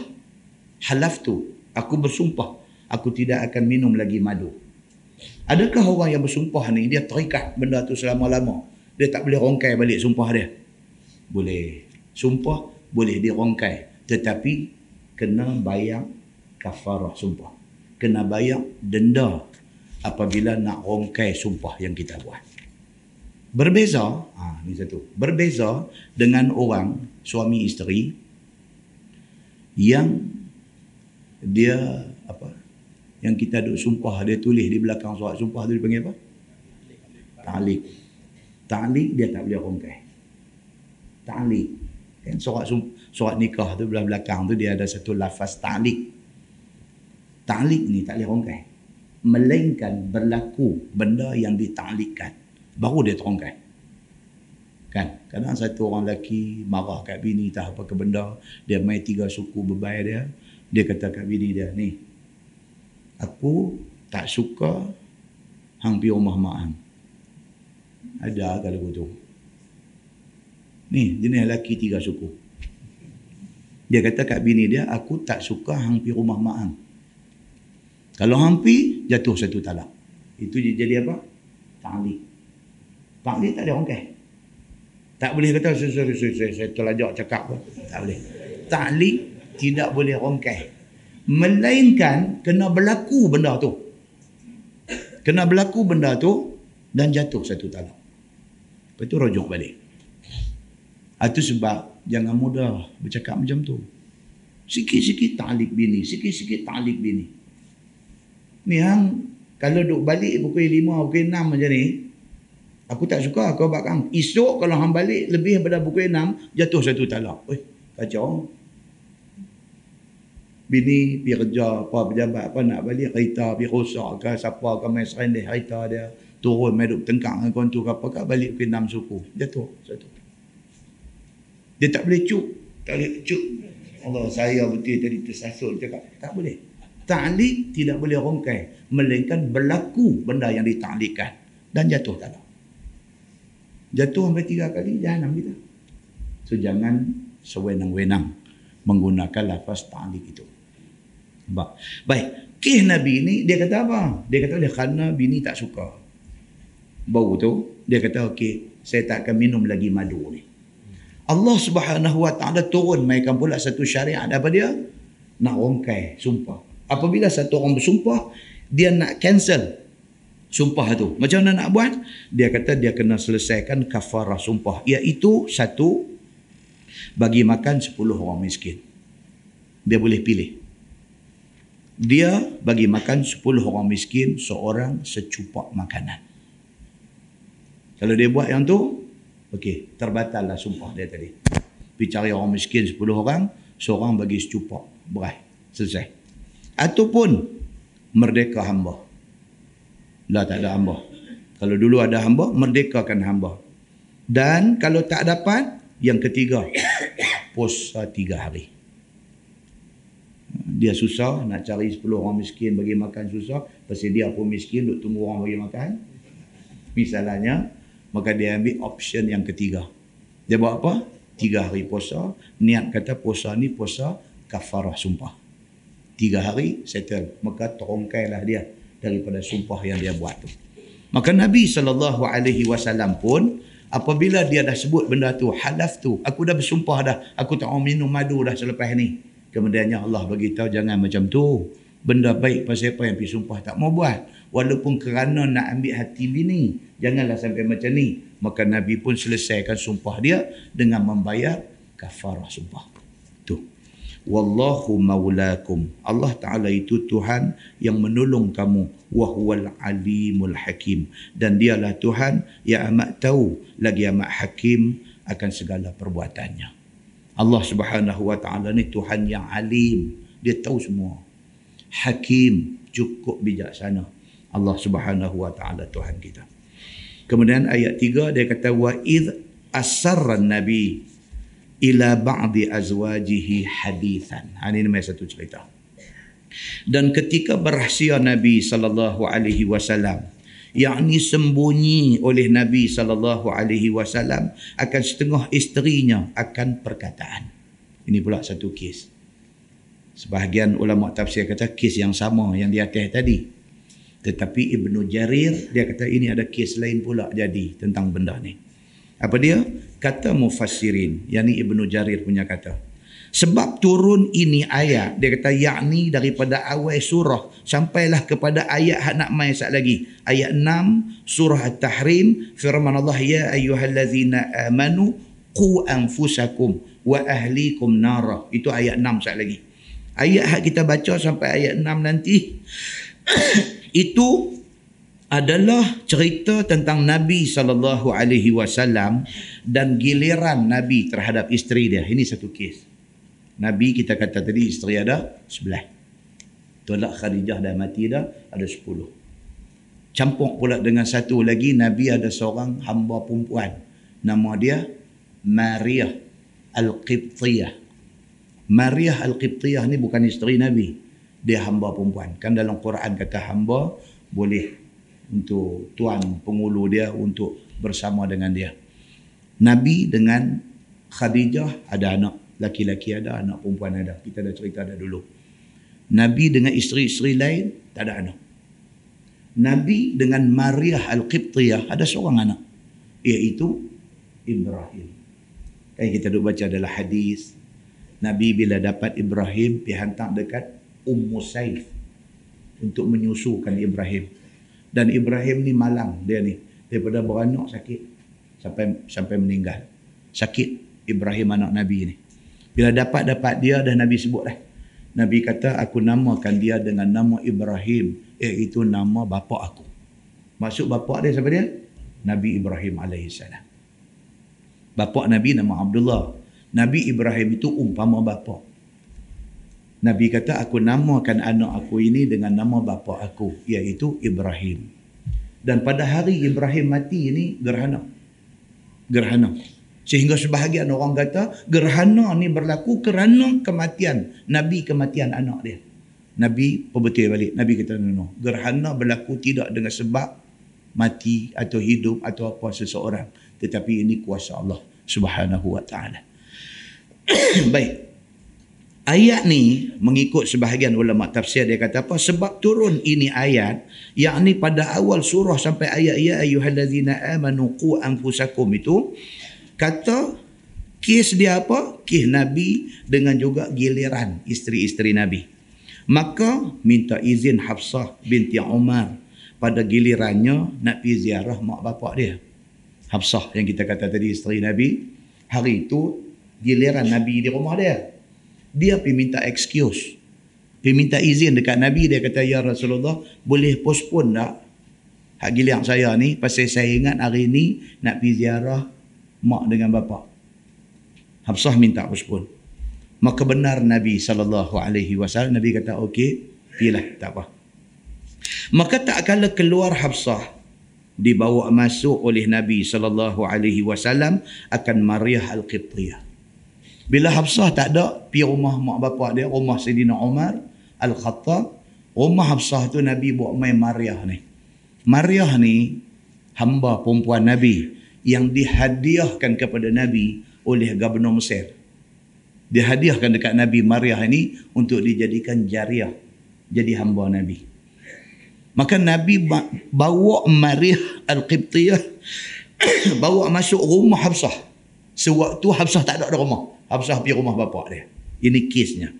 halaftu, aku bersumpah aku tidak akan minum lagi madu. Adakah orang yang bersumpah ni dia terikat benda tu selama-lama? Dia tak boleh rongkai balik sumpah dia? Boleh. Sumpah boleh dirongkai, tetapi kena bayar kafarah sumpah. kena bayar denda apabila nak rongkai sumpah yang kita buat. Berbeza, ha, ni satu. Berbeza dengan orang suami isteri yang dia apa? Yang kita duk sumpah, dia tulis di belakang surat sumpah tu dipanggil apa? Ta'liq. Ta'liq dia tak boleh rongkai. Ta'liq. Dan surat surat nikah tu belah belakang tu dia ada satu lafaz ta'liq. Ta'liq ni tak boleh rongkai, melainkan berlaku benda yang dita'liqkan baru dia terongkai. Kan? Kadang satu orang lelaki marah kat bini tak apa ke benda, dia main tiga suku bebai dia, dia kata kat bini dia, ni, aku tak suka hang pi rumah mak hang. Ada kalau begitu. Ni, jenis lelaki tiga suku. Dia kata kat bini dia, aku tak suka hang pi rumah mak hang. Kalau hang pi, jatuh satu talak. Itu jadi apa? Ta'liq. Ta'liq tak ada rongkai. Tak boleh kata saya saya terlajak cakap pun. Tak boleh. Ta'liq tidak boleh rongkai, melainkan kena berlaku benda tu. Kena berlaku benda tu dan jatuh satu talak. Lepas tu rujuk balik. Itu sebab jangan mudah bercakap macam tu. Sikit-sikit ta'liq bini, sikit-sikit ta'liq bini. Ni hang kalau duk balik pukul lima, pukul enam macam ni, aku tak suka kau buat hang. Esok kalau hang balik lebih daripada pukul enam, jatuh satu talak. Eh, kacau. Bini pergi kerja, apa pejabat, apa nak balik, kereta pergi rosak ke, siapa ke main serendih kereta dia, turun main duk tengkak dengan kawan tu ke apa ke, balik pukul enam suku. Jatuh satu. Dia tak boleh cuk. Tak boleh cuk. Allah, saya betul tadi tersasul cakap. Tak boleh. Ta'liq tidak boleh rongkai, melainkan berlaku benda yang dita'liqkan dan jatuh talak. Jatuh sampai tiga kali, jahanam kita. So, jangan sewenang-wenang menggunakan lafaz ta'liq itu. Nampak? Baik. Kes Nabi ni, dia kata apa? Dia kata, oleh kerana bini tak suka. Baru tu, dia kata, okey, saya tak akan minum lagi madu ni. Allah Subhanahu Wa Ta'ala turun mainkan pula satu syariat apa dia? Nak rongkai sumpah. Apabila satu orang bersumpah, dia nak cancel sumpah tu. Macam mana nak buat? Dia kata dia kena selesaikan kafarah sumpah. Iaitu satu, bagi makan sepuluh orang miskin. Dia boleh pilih. Dia bagi makan sepuluh orang miskin, seorang secupak makanan. Kalau dia buat yang tu, okey, terbatallah sumpah dia tadi. Pergi cari orang miskin sepuluh orang, seorang bagi secupak beras. Selesai. Ataupun merdeka hamba. Lah tak ada hamba. Kalau dulu ada hamba, merdekakan hamba. Dan kalau tak dapat, yang ketiga, puasa tiga hari. Dia susah nak cari sepuluh orang miskin bagi makan susah, pasal dia pun miskin duk tunggu orang bagi makan. Misalnya, maka dia ambil option yang ketiga. Dia buat apa? Tiga hari puasa. Niat kata puasa ni puasa kafarah sumpah. Tiga hari settle. Maka terongkailah dia daripada sumpah yang dia buat tu. Maka Nabi sallallahu alaihi wasallam pun apabila dia dah sebut benda tu, halaf tu, aku dah bersumpah dah, aku tak mau minum madu dah selepas ni. Kemudiannya Allah beritahu jangan macam tu. Benda baik pasal apa yang pergi sumpah tak mau buat, walaupun kerana nak ambil hati bini, janganlah sampai macam ni. Maka Nabi pun selesaikan sumpah dia dengan membayar kafarah sumpah tu. Wallahu maulakum. Allah Ta'ala itu Tuhan yang menolong kamu. Wahuwal alimul hakim. Dan dialah Tuhan yang amat tahu lagi amat hakim akan segala perbuatannya. Allah Subhanahu Wa Ta'ala ni Tuhan yang alim. Dia tahu semua. Hakim, cukup bijaksana. Allah Subhanahu Wa Ta'ala Tuhan kita. Kemudian ayat tiga dia kata, wa idh asarran nabi ila ba'di azwajihi hadithan. Ha, ini nama satu cerita. Dan ketika berahsia Nabi sallallahu alaihi wasallam, yakni sembunyi oleh Nabi sallallahu alaihi wasallam akan setengah isterinya akan perkataan. Ini pula satu kes. Sebahagian ulama tafsir kata kes yang sama yang di atas tadi. Tetapi Ibnu Jarir dia kata ini ada kes lain pula jadi tentang benda ni. Apa dia? Kata mufassirin, yakni Ibnu Jarir punya kata. Sebab turun ini ayat, dia kata yakni daripada awal surah sampailah kepada ayat hak nak mai sat lagi. Ayat enam surah At-Tahrim, firman Allah, ya ayyuhallazina amanu qu anfusakum wa ahlikum nara. Itu ayat enam sat lagi. Ayat hak kita baca sampai ayat enam nanti itu adalah cerita tentang Nabi sallallahu alaihi wasallam dan giliran Nabi terhadap isteri dia. Ini satu kes. Nabi kita kata tadi isteri ada sebelah. Tolak Khadijah dah mati dah, ada sepuluh. Campur pula dengan satu lagi, Nabi ada seorang hamba perempuan. Nama dia Mariah Al-Qibtiyah. Mariah Al-Qibtiyah ni bukan isteri Nabi. Dia hamba perempuan. Kan dalam Quran kata hamba boleh untuk tuan pengulu dia untuk bersama dengan dia. Nabi dengan Khadijah ada anak laki-laki, ada anak perempuan, ada. Kita dah cerita dah dulu. Nabi dengan isteri-isteri lain tak ada anak. Nabi dengan Mariah Al-Qibtiyah ada seorang anak, iaitu Ibrahim. Kan kita duk baca dalam hadis, Nabi bila dapat Ibrahim dihantar dekat Ummu Saif untuk menyusukan Ibrahim. Dan Ibrahim ni malang dia ni. Daripada beranak sakit sampai sampai meninggal. Sakit Ibrahim anak Nabi ni. Bila dapat-dapat dia dah, Nabi sebut dah. Nabi kata aku namakan dia dengan nama Ibrahim, iaitu nama bapa aku. Maksud bapa dia siapa dia? Nabi Ibrahim alaihissalam. Bapa Nabi nama Abdullah. Nabi Ibrahim itu umpama bapa. Nabi kata aku namakan anak aku ini dengan nama bapa aku, iaitu Ibrahim. Dan pada hari Ibrahim mati ini gerhana. Gerhana. Sehingga sebahagian orang kata gerhana ni berlaku kerana kematian Nabi, kematian anak dia. Nabi perbetul balik. Nabi kata no, no. Gerhana berlaku tidak dengan sebab mati atau hidup atau apa seseorang, tetapi ini kuasa Allah Subhanahu wa taala. Baik. Ayat ni mengikut sebahagian ulama tafsir, dia kata apa? Sebab turun ini ayat, yakni pada awal surah sampai ayat ya ayyuhallazina amanu qu anfusakum itu, kata kes dia apa? Kes Nabi dengan juga giliran isteri-isteri Nabi. Maka minta izin Hafsah binti Umar pada gilirannya nak pergi ziarah mak bapak dia. Hafsah yang kita kata tadi isteri Nabi, hari itu giliran Nabi di rumah dia. Dia pergi minta excuse, pergi minta izin dekat Nabi. Dia kata, ya Rasulullah, boleh postpone tak hak giliran saya ni, pasal saya ingat hari ni nak pergi ziarah mak dengan bapa. Hafsah minta postpone. Maka benar Nabi sallallahu alaihi wasallam, Nabi kata okey, pergilah, tak apa. Maka tak kala keluar Hafsah, dibawa masuk oleh Nabi sallallahu alaihi wasallam akan Mariah Al-Qibtiyah. Bila Hafsah tak ada, pergi rumah mak bapak dia, rumah Sayyidina Umar Al-Khattab. Rumah Hafsah tu Nabi buat main Mariah ni. Mariah ni hamba perempuan Nabi yang dihadiahkan kepada Nabi oleh Gubernur Mesir. Dihadiahkan dekat Nabi Mariah ini untuk dijadikan jariah, jadi hamba Nabi. Maka Nabi bawa Mariah Al-Qibtiyah bawa masuk rumah Hafsah. Sewaktu Hafsah tak ada di rumah. Hafsah pergi rumah bapak dia. Ini kesnya.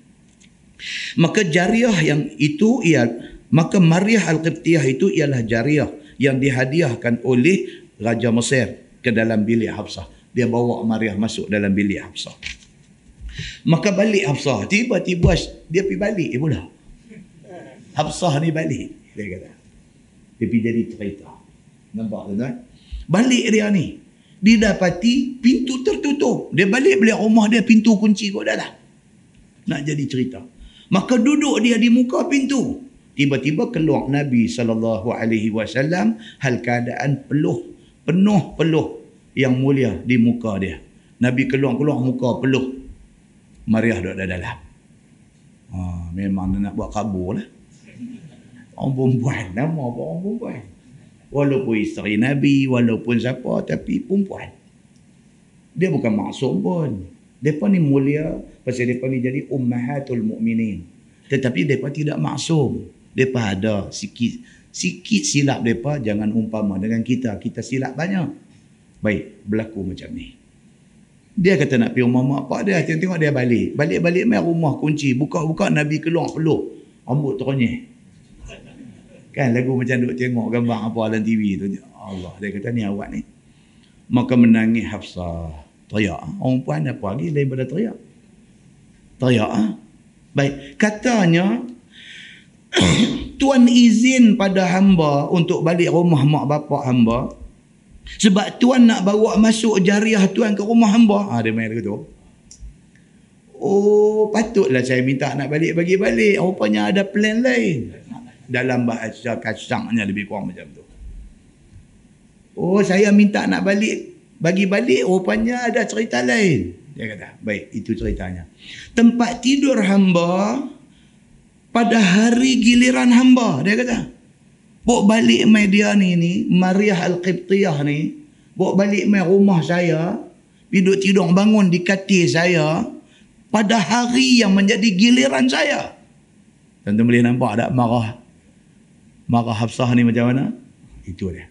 Maka jariah yang itu ia, maka Mariah Al-Qibtiyah itu ialah jariah yang dihadiahkan oleh Raja Mesir ke dalam bilik Hafsah. Dia bawa Mariah masuk dalam bilik Hafsah. Maka balik Hafsah, tiba-tiba dia pergi balik pula. Hafsah ni balik, dia kata. Dia pergi jadi cerita. Nampak tuan-tuan? Balik dia ni, didapati pintu tertutup. Dia balik balik rumah dia, pintu kunci kat dalam. Nak jadi cerita. Maka duduk dia di muka pintu. Tiba-tiba keluar Nabi sallallahu alaihi wasallam hal keadaan peluh, penuh peluh yang mulia di muka dia. Nabi keluar-keluar muka peluh. Mariah duduk dalam. Ha, memang dia nak buat kabur lah. Orang perempuan, nama apa orang perempuan? Walaupun isteri Nabi, walaupun siapa, tapi perempuan. Dia bukan maksum pun. Mereka ni mulia, pasal mereka ni jadi ummahatul mu'minin. Tetapi mereka tidak maksum. Mereka ada sikit, sikit silap mereka, jangan umpama dengan kita. Kita silap banyak. Baik, berlaku macam ni. Dia kata nak pergi rumah mak pak dia. Tengok-tengok dia balik. Balik-balik main rumah kunci. Buka-buka Nabi keluar peluk. Rambut teronyih. Kan lagu macam duk tengok gambar apa dalam T V tu. Allah. Dia kata ni awak ni. Maka menangis Hafsah. Teriak. Orang puan apa lagi lain pada teriak. Teriak. Ha? Baik. Katanya Tuan izin pada hamba untuk balik rumah mak bapak hamba. Sebab Tuan nak bawa masuk jariah Tuan ke rumah hamba. Ha, dia main gitu. Oh, patutlah saya minta nak balik bagi balik. Rupanya ada plan lain. Dalam bahasa kasarnya lebih kurang macam tu. Oh, saya minta nak balik bagi balik. Rupanya ada cerita lain. Dia kata, baik, itu ceritanya. Tempat tidur hamba pada hari giliran hamba. Dia kata, bawa balik mai dia ni ni, Mariah Al-Qibtiyah ni, bawa balik mai rumah saya, duduk tidur bangun di katil saya, pada hari yang menjadi giliran saya. Tuan-tuan boleh nampak tak marah? Marah Hafsah ni macam mana? Itu dia.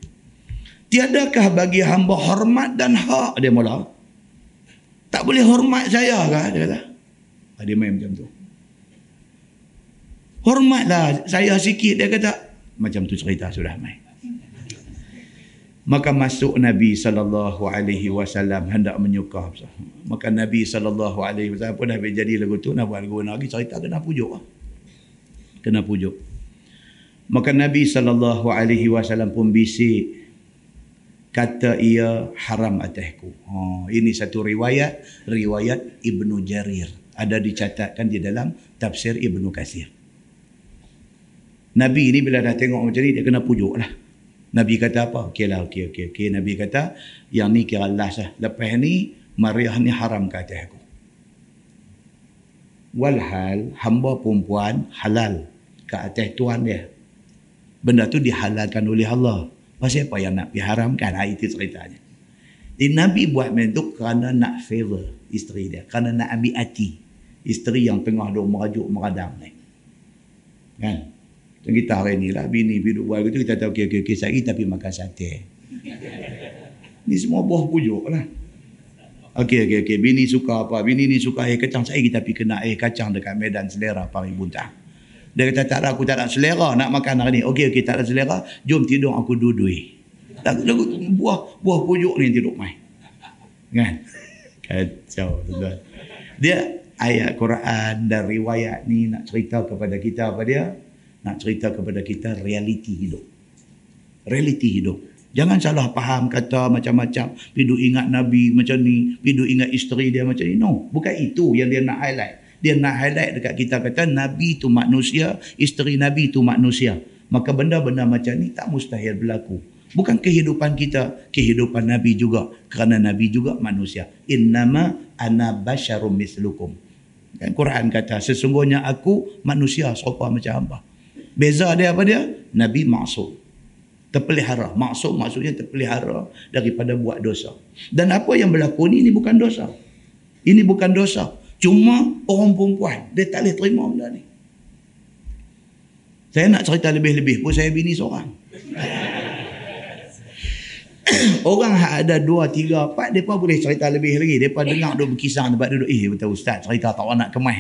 Tiadakah bagi hamba hormat dan hak? Dia mula. Tak boleh hormat saya kah? Dia kata. Dia main macam tu. Hormatlah saya sikit. Dia kata, macam tu cerita sudah mai. Maka masuk Nabi sallallahu alaihi wasallam hendak menyuka Hafsah. Maka Nabi sallallahu alaihi wasallam pun dah jadi lagu tu. Nak buat lagu lagi cerita kena pujuk. Kena pujuk. Maka Nabi sallallahu alaihi wasallam pun bisik. Kata ia haram atasku. Oh, ini satu riwayat. Riwayat Ibnu Jarir. Ada dicatatkan di dalam tafsir Ibnu Katsir. Nabi ni bila dah tengok macam ni, dia kena pujuk lah. Nabi kata apa? Okey lah, okey, okey, okey. Nabi kata, yang ni kira last lah. Lepas ni, Mariah ni haram ke atas aku. Walhal, hamba perempuan halal ke atas Tuhan dia. Benda tu dihalalkan oleh Allah. Pasal apa yang nak diharamkan? Ha, itu ceritanya. Jadi Nabi buat macam tu kerana nak favor isteri dia. Kerana nak ambil hati isteri yang tengah duk merajuk meradang ni. Kan? Kita hari ni lah, bini duduk buat gitu, kita tahu okey, okey, okey, sehari tapi makan sate. Ni semua buah pujuk lah. Okey, okey, okey, bini suka apa, bini ni suka air kacang, sehari kita pergi kena air kacang dekat Medan Selera, Paribuntang. Dia kata, tak lah, aku tak nak selera, nak makan hari ni. Okey, okey, tak ada selera, jom tidur aku dudui. Tak, buah, buah pujuk ni tidur main. Kan? Kacau. Dia, ayat Quran dan riwayat ni nak cerita kepada kita apa dia? Nak cerita kepada kita realiti hidup. Realiti hidup. Jangan salah faham kata macam-macam. Pidu ingat Nabi macam ni. Pidu ingat isteri dia macam ni. No. Bukan itu yang dia nak highlight. Dia nak highlight dekat kita kata Nabi tu manusia. Isteri Nabi tu manusia. Maka benda-benda macam ni tak mustahil berlaku. Bukan kehidupan kita. Kehidupan Nabi juga. Kerana Nabi juga manusia. Innama ana basyarum mislukum. Kan Quran kata sesungguhnya aku manusia serupa macam hamba. Beza dia apa dia? Nabi maksum. Terpelihara. Maksum maksudnya terpelihara daripada buat dosa. Dan apa yang berlaku ni, ini bukan dosa. Ini bukan dosa. Cuma orang perempuan, dia tak boleh terima benda ni. Saya nak cerita lebih-lebih pun saya bini seorang. Orang ada dua, tiga, empat, mereka boleh cerita lebih lagi. Mereka dengar duduk berkisar tempat duduk. Eh, betul Ustaz, cerita tak nak kemah.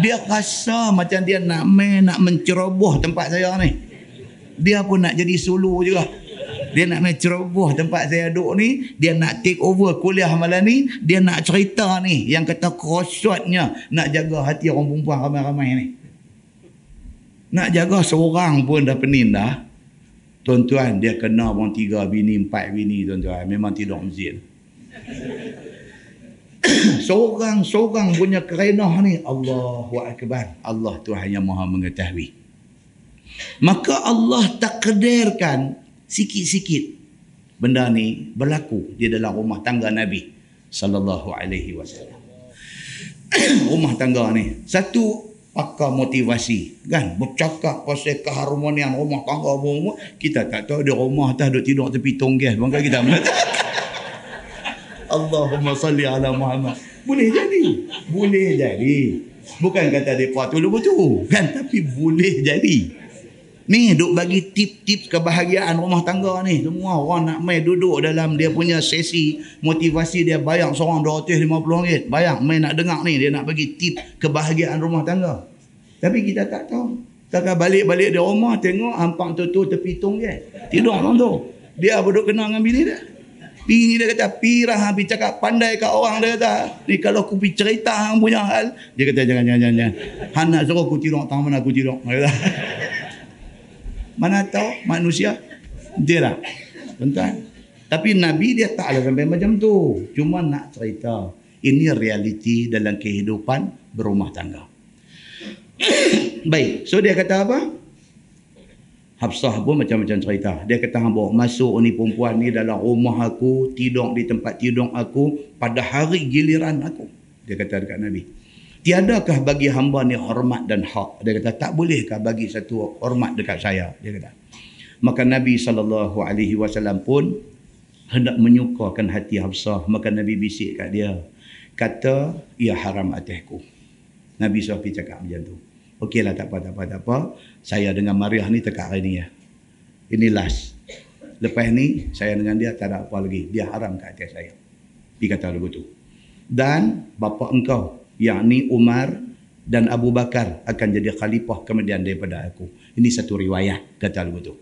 Dia rasa macam dia nak main, nak menceroboh tempat saya ni. Dia pun nak jadi Sulu juga. Dia nak menceroboh tempat saya duduk ni. Dia nak take over kuliah malam ni. Dia nak cerita ni. Yang kata kerosotnya nak jaga hati orang perempuan ramai-ramai ni. Nak jaga seorang pun dah pening dah. Tuan-tuan, dia kena orang tiga bini, empat bini, tuan-tuan. Memang tidur masjid. Seorang-seorang punya kerenah ni. Allahu Akbar. Allah Tuhan yang maha mengetahui. Maka Allah takdirkan sikit-sikit benda ni berlaku di dalam rumah tangga Nabi sallallahu alaihi wasallam. Rumah tangga ni. Satu, pakar motivasi, kan? Bercakap pasal keharmonian rumah tangga semua, kita tak tahu di rumah atas duduk tidur tepi tong gas, bangka kita mana tak. Allahumma salli ala Muhammad. Boleh jadi. Boleh jadi. Bukan kata depa tu lu betul, kan? Tapi boleh jadi. Ni duk bagi tip-tip kebahagiaan rumah tangga ni. Semua orang nak main duduk dalam dia punya sesi motivasi dia, bayang seorang dua ratus lima puluh ringgit. Bayang main nak dengar ni, dia nak bagi tip kebahagiaan rumah tangga. Tapi kita tak tahu. Takkan balik-balik di rumah tengok hampang tutup tepi tong je. Tidur orang tu. Dia duduk kenal dengan bini dia. Bini dia kata, pirah habis cakap pandai kat orang. Dia kata, ni kalau aku pergi cerita hang punya hal. Dia kata, jangan, jangan, jangan. Hang nak suruh aku tidur, tangan mana aku tidur. Mana tahu manusia. Dia lah. Tuan-tuan. Tapi Nabi dia taklah sampai macam tu. Cuma nak cerita. Ini realiti dalam kehidupan berumah tangga. Baik. So dia kata apa? Hafsah pun macam-macam cerita. Dia kata, hang bawa masuk ni perempuan ni dalam rumah aku, tidur di tempat tidur aku, pada hari giliran aku. Dia kata dekat Nabi, tiadakah bagi hamba ni hormat dan hak? Dia kata, tak bolehkah bagi satu hormat dekat saya? Dia kata. Maka Nabi sallallahu alaihi wasallam pun hendak menyukakan hati Hafsah. Maka Nabi bisik kat dia, kata, ia haram atasku. Nabi sallallahu alaihi wasallam cakap macam tu. Okeylah, tak apa, tak apa, tak apa. Saya dengan Mariah ni tekak hari ni ya. Ini last. Lepas ni, saya dengan dia tak ada apa lagi. Dia haram kat atas saya. Dia kata lagu tu. Dan bapa engkau, yakni Umar dan Abu Bakar akan jadi khalifah kemudian daripada aku. Ini satu riwayat kata lagu tu.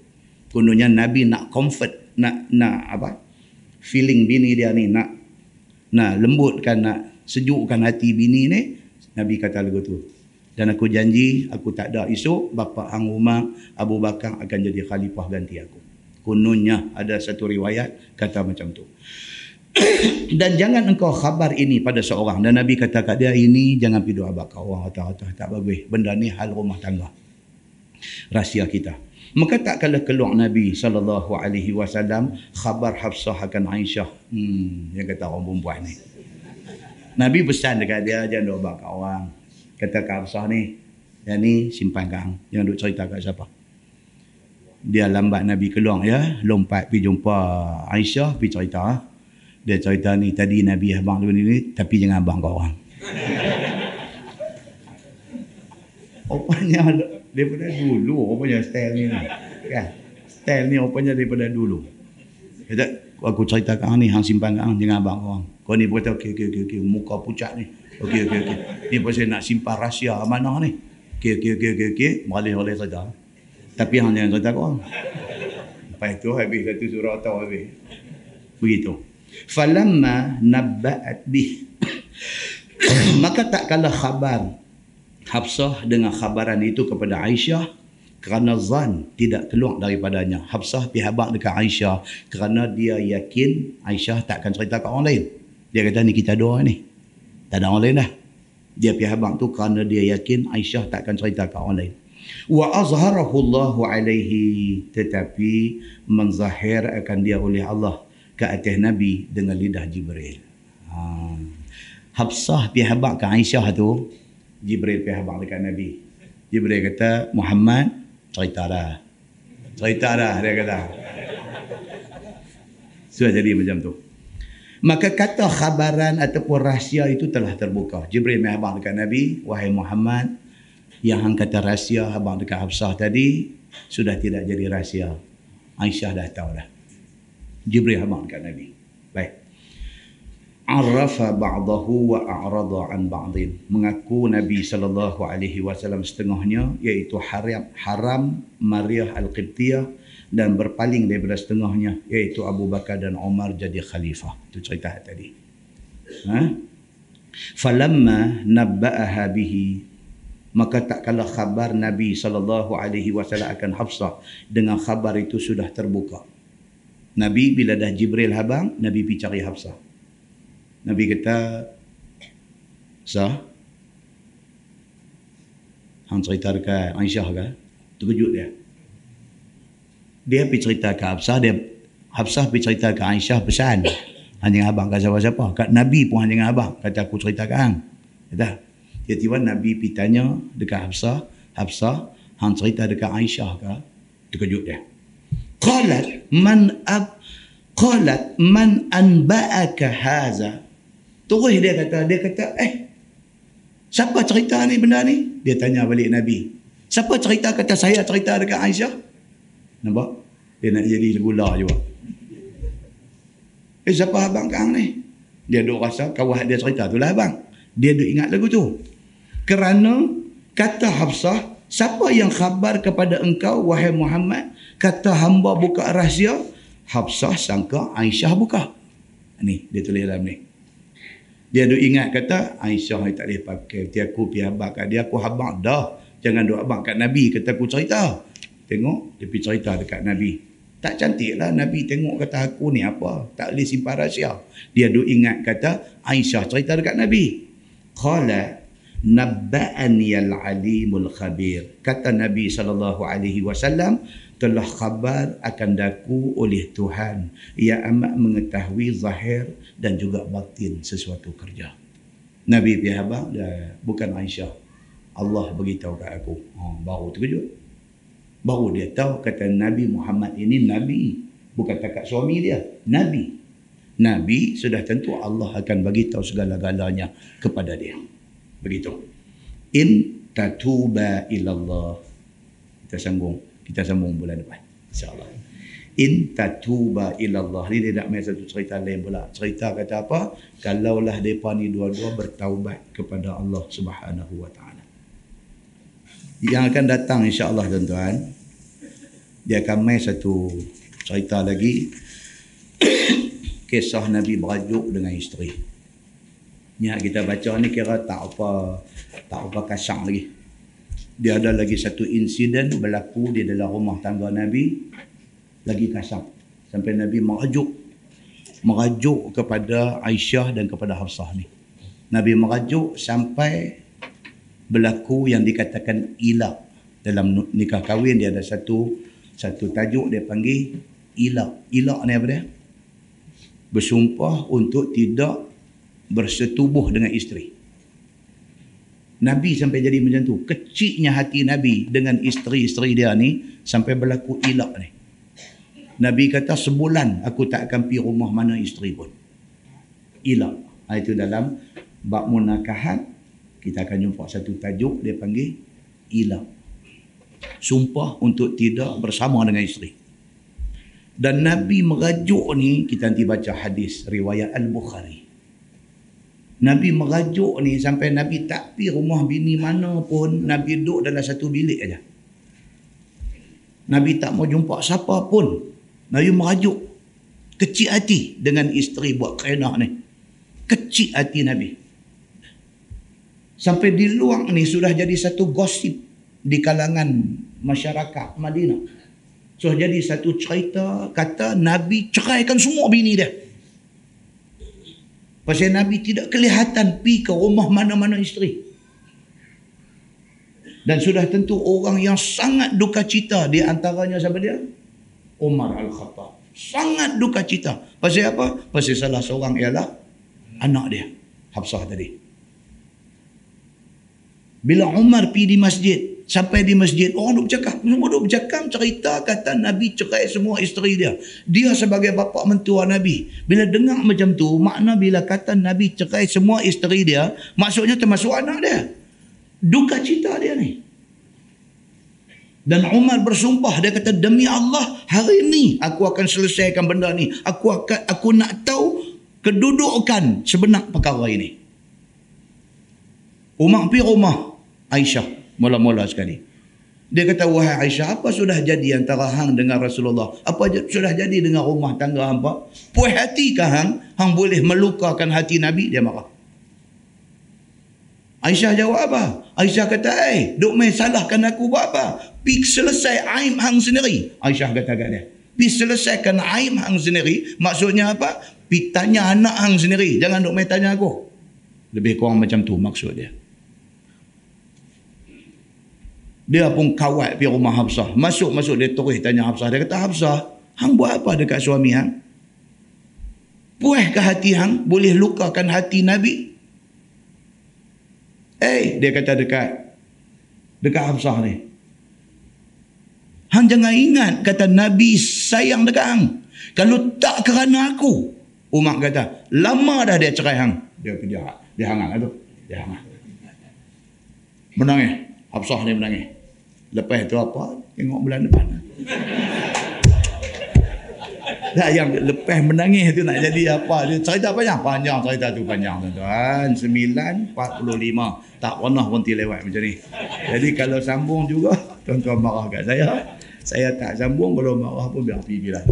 Kononnya Nabi nak comfort, nak nak apa? Feeling bini dia ni, nak nak lembutkan, nak sejukkan hati bini ni. Nabi kata lagu tu. Dan aku janji, aku tak ada esok, bapa hang Umar, Abu Bakar akan jadi khalifah ganti aku. Kononnya ada satu riwayat kata macam tu. Dan jangan engkau khabar ini pada seorang. Dan Nabi kata kat dia, ini jangan pergi doa kat orang, kata-kata tak bagus. Benda ni hal rumah tangga. Rahsia kita. Maka tak kala keluar Nabi sallallahu alaihi wasallam, khabar Hafsah akan Aisyah. Hmm, yang kata orang perempuan ni. Nabi pesan dekat dia, jangan doa kat orang. Kata kat Hafsah ni, yang ni simpan kat hang. Jangan duk cerita kat siapa. Dia lambat Nabi keluar ya, lompat pergi jumpa Aisyah, pergi cerita ah. Dia cerita ni, tadi Nabi abang tu ni, tapi jangan abang kau orang. Rupanya daripada dulu, rupanya style ni. Kan? Style ni rupanya daripada dulu. Kata, aku cerita kat hang ni, hang simpan kat hang, jangan abang kau orang. Kau ni berkata, okey, okey, okey, okay. Muka pucat ni. Okey, okey, okey. Ni pasal nak simpan rahsia amanah ni. Okey, okey, okey, okey, okey. Malih-malih saja. Tapi hang jangan cerita kat orang. Lepas tu, habis satu surah tahu habis. Begitu. Falamma nabba'at bih. Maka tak kalah khabar Hafsah dengan khabaran itu kepada Aisyah kerana zan tidak keluar daripadanya. Hafsah pihabak dekat Aisyah kerana dia yakin Aisyah tak akan cerita kat orang lain. Dia kata ni kita doa ni, tak ada orang lain dah. Dia pihabak tu kerana dia yakin Aisyah tak akan cerita kat orang lain. Wa azharahu Allahu alaihi, tetapi menzahir akan dia oleh Allah ke atas Nabi dengan lidah Jibril. Ha. Hafsah pihabak ke Aisyah tu, Jibril pihabak dekat Nabi. Jibril kata, Muhammad cerita dah. Cerita dah, dia kata. So jadi macam tu. Maka kata khabaran ataupun rahsia itu telah terbuka. Jibril pihabak dekat Nabi, wahai Muhammad, yang hang kata rahsia abang dekat Hafsah tadi, sudah tidak jadi rahsia. Aisyah dah tahu dah. Jibril habaq dekat Nabi. Baik. Arafa ba'dahu wa a'rada an ba'din. Mengaku Nabi sallallahu alaihi wasallam setengahnya, iaitu haram, haram Mariah Al-Qibtiyah, dan berpaling daripada setengahnya, iaitu Abu Bakar dan Umar jadi khalifah. Itu cerita tadi. Ha? Falamma nabba'aha bihi. Maka tak kalah khabar Nabi sallallahu alaihi wasallam akan Hafsah dengan khabar itu sudah terbuka. Nabi bila dah Jibril habang, Nabi pergi cari Hafsah. Nabi kata, Hafsah, hang cerita dekat Aisyah ke? Terkejut dia. Dia pergi cerita ke Hafsah, dia Hafsah pergi cerita ke Aisyah pesan. Hang jangan habang kat siapa-siapa. Kat Nabi pun hang jangan habang. Kata aku cerita kat hang. Kata, tiba-tiba Nabi pergi tanya dekat Hafsah, Hafsah, hang cerita dekat Aisyah ke? Terkejut dia. Qalat man ab qalat man anba'aka hadza. Terus dia kata, dia kata, eh siapa cerita ni benda ni? Dia tanya balik Nabi. Siapa cerita kata saya cerita dekat Aisyah? Nampak? Dia nak jadi gula juga. Eh, siapa abang kang ni? Dia duk rasa kawan dia cerita tu lah abang. Dia duk ingat lagu tu. Kerana kata Hafsah, siapa yang khabar kepada engkau, wahai Muhammad, kata hamba buka rahsia, Hafsah sangka Aisyah buka. Ni, dia tulis dalam ni. Dia duk ingat kata, Aisyah ni tak boleh pakai. Dia aku pergi habang kat dia, aku habang dah. Jangan duk habang kat Nabi, kata aku cerita. Tengok, dia pergi cerita dekat Nabi. Tak cantik lah Nabi tengok kata aku ni apa. Tak boleh simpan rahsia. Dia duk ingat kata Aisyah cerita dekat Nabi. Qala nabba'ani al-alimul khabir. Kata Nabi sallallahu alaihi wasallam, telah khabar akan daku oleh Tuhan yang amat mengetahui zahir dan juga batin sesuatu kerja. Nabi pihabang, bukan Aisyah. Allah beritahu kat aku. Ha, baru terkejut. Baru dia tahu kata Nabi Muhammad ini Nabi. Bukan takat suami dia. Nabi. Nabi sudah tentu Allah akan bagi tahu segala-galanya kepada dia. Begitu. In tatuba ilallah. Kita sambung. Kita sambung bulan depan. InsyaAllah. In tatuba ilallah. Ini dia nak main satu cerita lain pula. Cerita kata apa? Kalaulah mereka ni dua-dua bertaubat kepada Allah Subhanahu Wa Ta'ala. Yang akan datang insya-Allah tuan-tuan, dia akan mai satu cerita lagi kisah Nabi berajuk dengan isteri. Ni kita baca ni kira tak apa tak apa kasar lagi. Dia ada lagi satu insiden berlaku di dalam rumah tangga Nabi lagi kasar sampai Nabi merajuk merajuk kepada Aisyah dan kepada Hafsah ni. Nabi merajuk sampai berlaku yang dikatakan ilaq. Dalam nikah kahwin dia ada satu satu tajuk dia panggil ilaq. Ilaq ni apa dia? Bersumpah untuk tidak bersetubuh dengan isteri. Nabi sampai jadi macam tu. Kecilnya hati Nabi dengan isteri-isteri dia ni sampai berlaku ilaq ni. Nabi kata sebulan aku tak akan pergi rumah mana isteri pun. Ilaq. Itu dalam bab munakahat. Kita akan jumpa satu tajuk dia panggil ilaq. Sumpah untuk tidak bersama dengan isteri. Dan Nabi merajuk ni, kita nanti baca hadis riwayat Al-Bukhari. Nabi merajuk ni sampai Nabi tak pergi rumah bini mana pun. Nabi duduk dalam satu bilik aja. Nabi tak mau jumpa siapa pun. Nabi merajuk. Kecil hati dengan isteri buat kerenah ni. Kecil hati Nabi. Sampai di luar ni sudah jadi satu gosip di kalangan masyarakat Madinah. Sudah jadi satu cerita kata Nabi ceraikan semua bini dia. Pasal Nabi tidak kelihatan pergi ke rumah mana-mana isteri. Dan sudah tentu orang yang sangat duka cita di antaranya siapa dia? Umar Al-Khattab. Sangat duka cita. Pasal apa? Pasal salah seorang ialah anak dia, Hafsah tadi. Bila Umar pergi di masjid, sampai di masjid, orang duk bercakap. Semua duk bercakap, cerita kata Nabi cerai semua isteri dia. Dia sebagai bapa mentua Nabi. Bila dengar macam tu, makna bila kata Nabi cerai semua isteri dia, maksudnya termasuk anak dia. Duka cita dia ni. Dan Umar bersumpah, dia kata, demi Allah, hari ni aku akan selesaikan benda ni. Aku akan, aku nak tahu kedudukan sebenar perkara ini. Umar pergi rumah Aisyah mula-mula sekali. Dia kata, wahai Aisyah, apa sudah jadi antara hang dengan Rasulullah? Apa sudah jadi dengan rumah tangga hampa? Puas hati ke hang? Hang boleh melukakan hati Nabi? Dia marah. Aisyah jawab apa? Aisyah kata, eh, duk main salahkan aku buat apa? Pergi selesai aib hang sendiri. Aisyah kata kat dia. Pergi selesaikan aib hang sendiri. Maksudnya apa? Pergi tanya anak hang sendiri. Jangan duk main tanya aku. Lebih kurang macam tu maksud dia. Dia pun kawat pergi rumah Hafsah. Masuk-masuk dia terus tanya Hafsah. Dia kata, Hafsah, hang buat apa dekat suami hang? Puas ke hati hang? Boleh lukakan hati Nabi? Eh, dia kata dekat dekat Hafsah ni. Hang jangan ingat kata Nabi sayang dekat hang. Kalau tak kerana aku. Umar kata, lama dah dia cerai hang. Dia pergi jahat. Dia hangat lah tu. Dia hangat. Menangis. Hafsah ni menangis. Lepas tu apa? Tengok bulan depan. Dah yang lepas menangis tu nak jadi apa? Dia cerita panjang. Panjang cerita tu panjang tuan-tuan. sembilan empat puluh lima. Tak pernah berhenti lewat macam ni. Jadi kalau sambung juga, tuan-tuan marah kat saya. Saya tak sambung, kalau marah pun biar pergilah.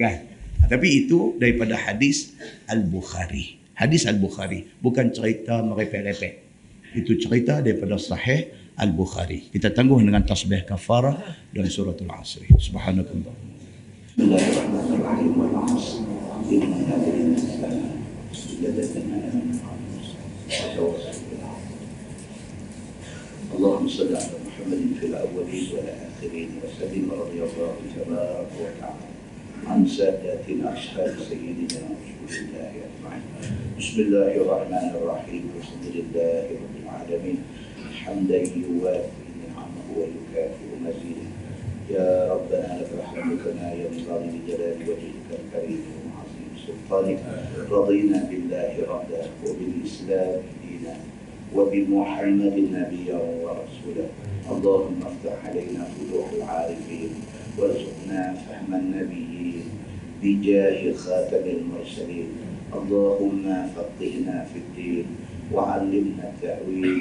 Kan? Tapi itu daripada hadis Al-Bukhari. Hadis Al-Bukhari. Bukan cerita merepek-repek. Itu cerita daripada Sahih Al-Bukhari. Kita tangguh dengan tasbih kafarah dan suratul asri. Subhanallah. Bismillahirrahmanirrahim. Allahumma salli ala Muhammadin fil awwalin wal akhirin wa sallim radiyallahu tabaraka wa ta'ala an sadatina ashab sayyidina Rasulillah ajma'in. Bismillahirrahmanirrahim. Alhamdulillahirabbil alamin. Hamdan yuwaffi ni'amahu wa yukafi'u mazidah. يا ربنا لك الحمد كما ينبغي لجلال وجهك الكريم وعظيم سلطانك. رضينا بالله ربا وبالاسلام دينا وبمحمد نبيا ورسولا. اللهم افتح علينا فتوح العارفين وارزقنا فهم النبيين بجاه خاتم المرسلين. اللهم فقهنا في الدين وعلمنا التاويل.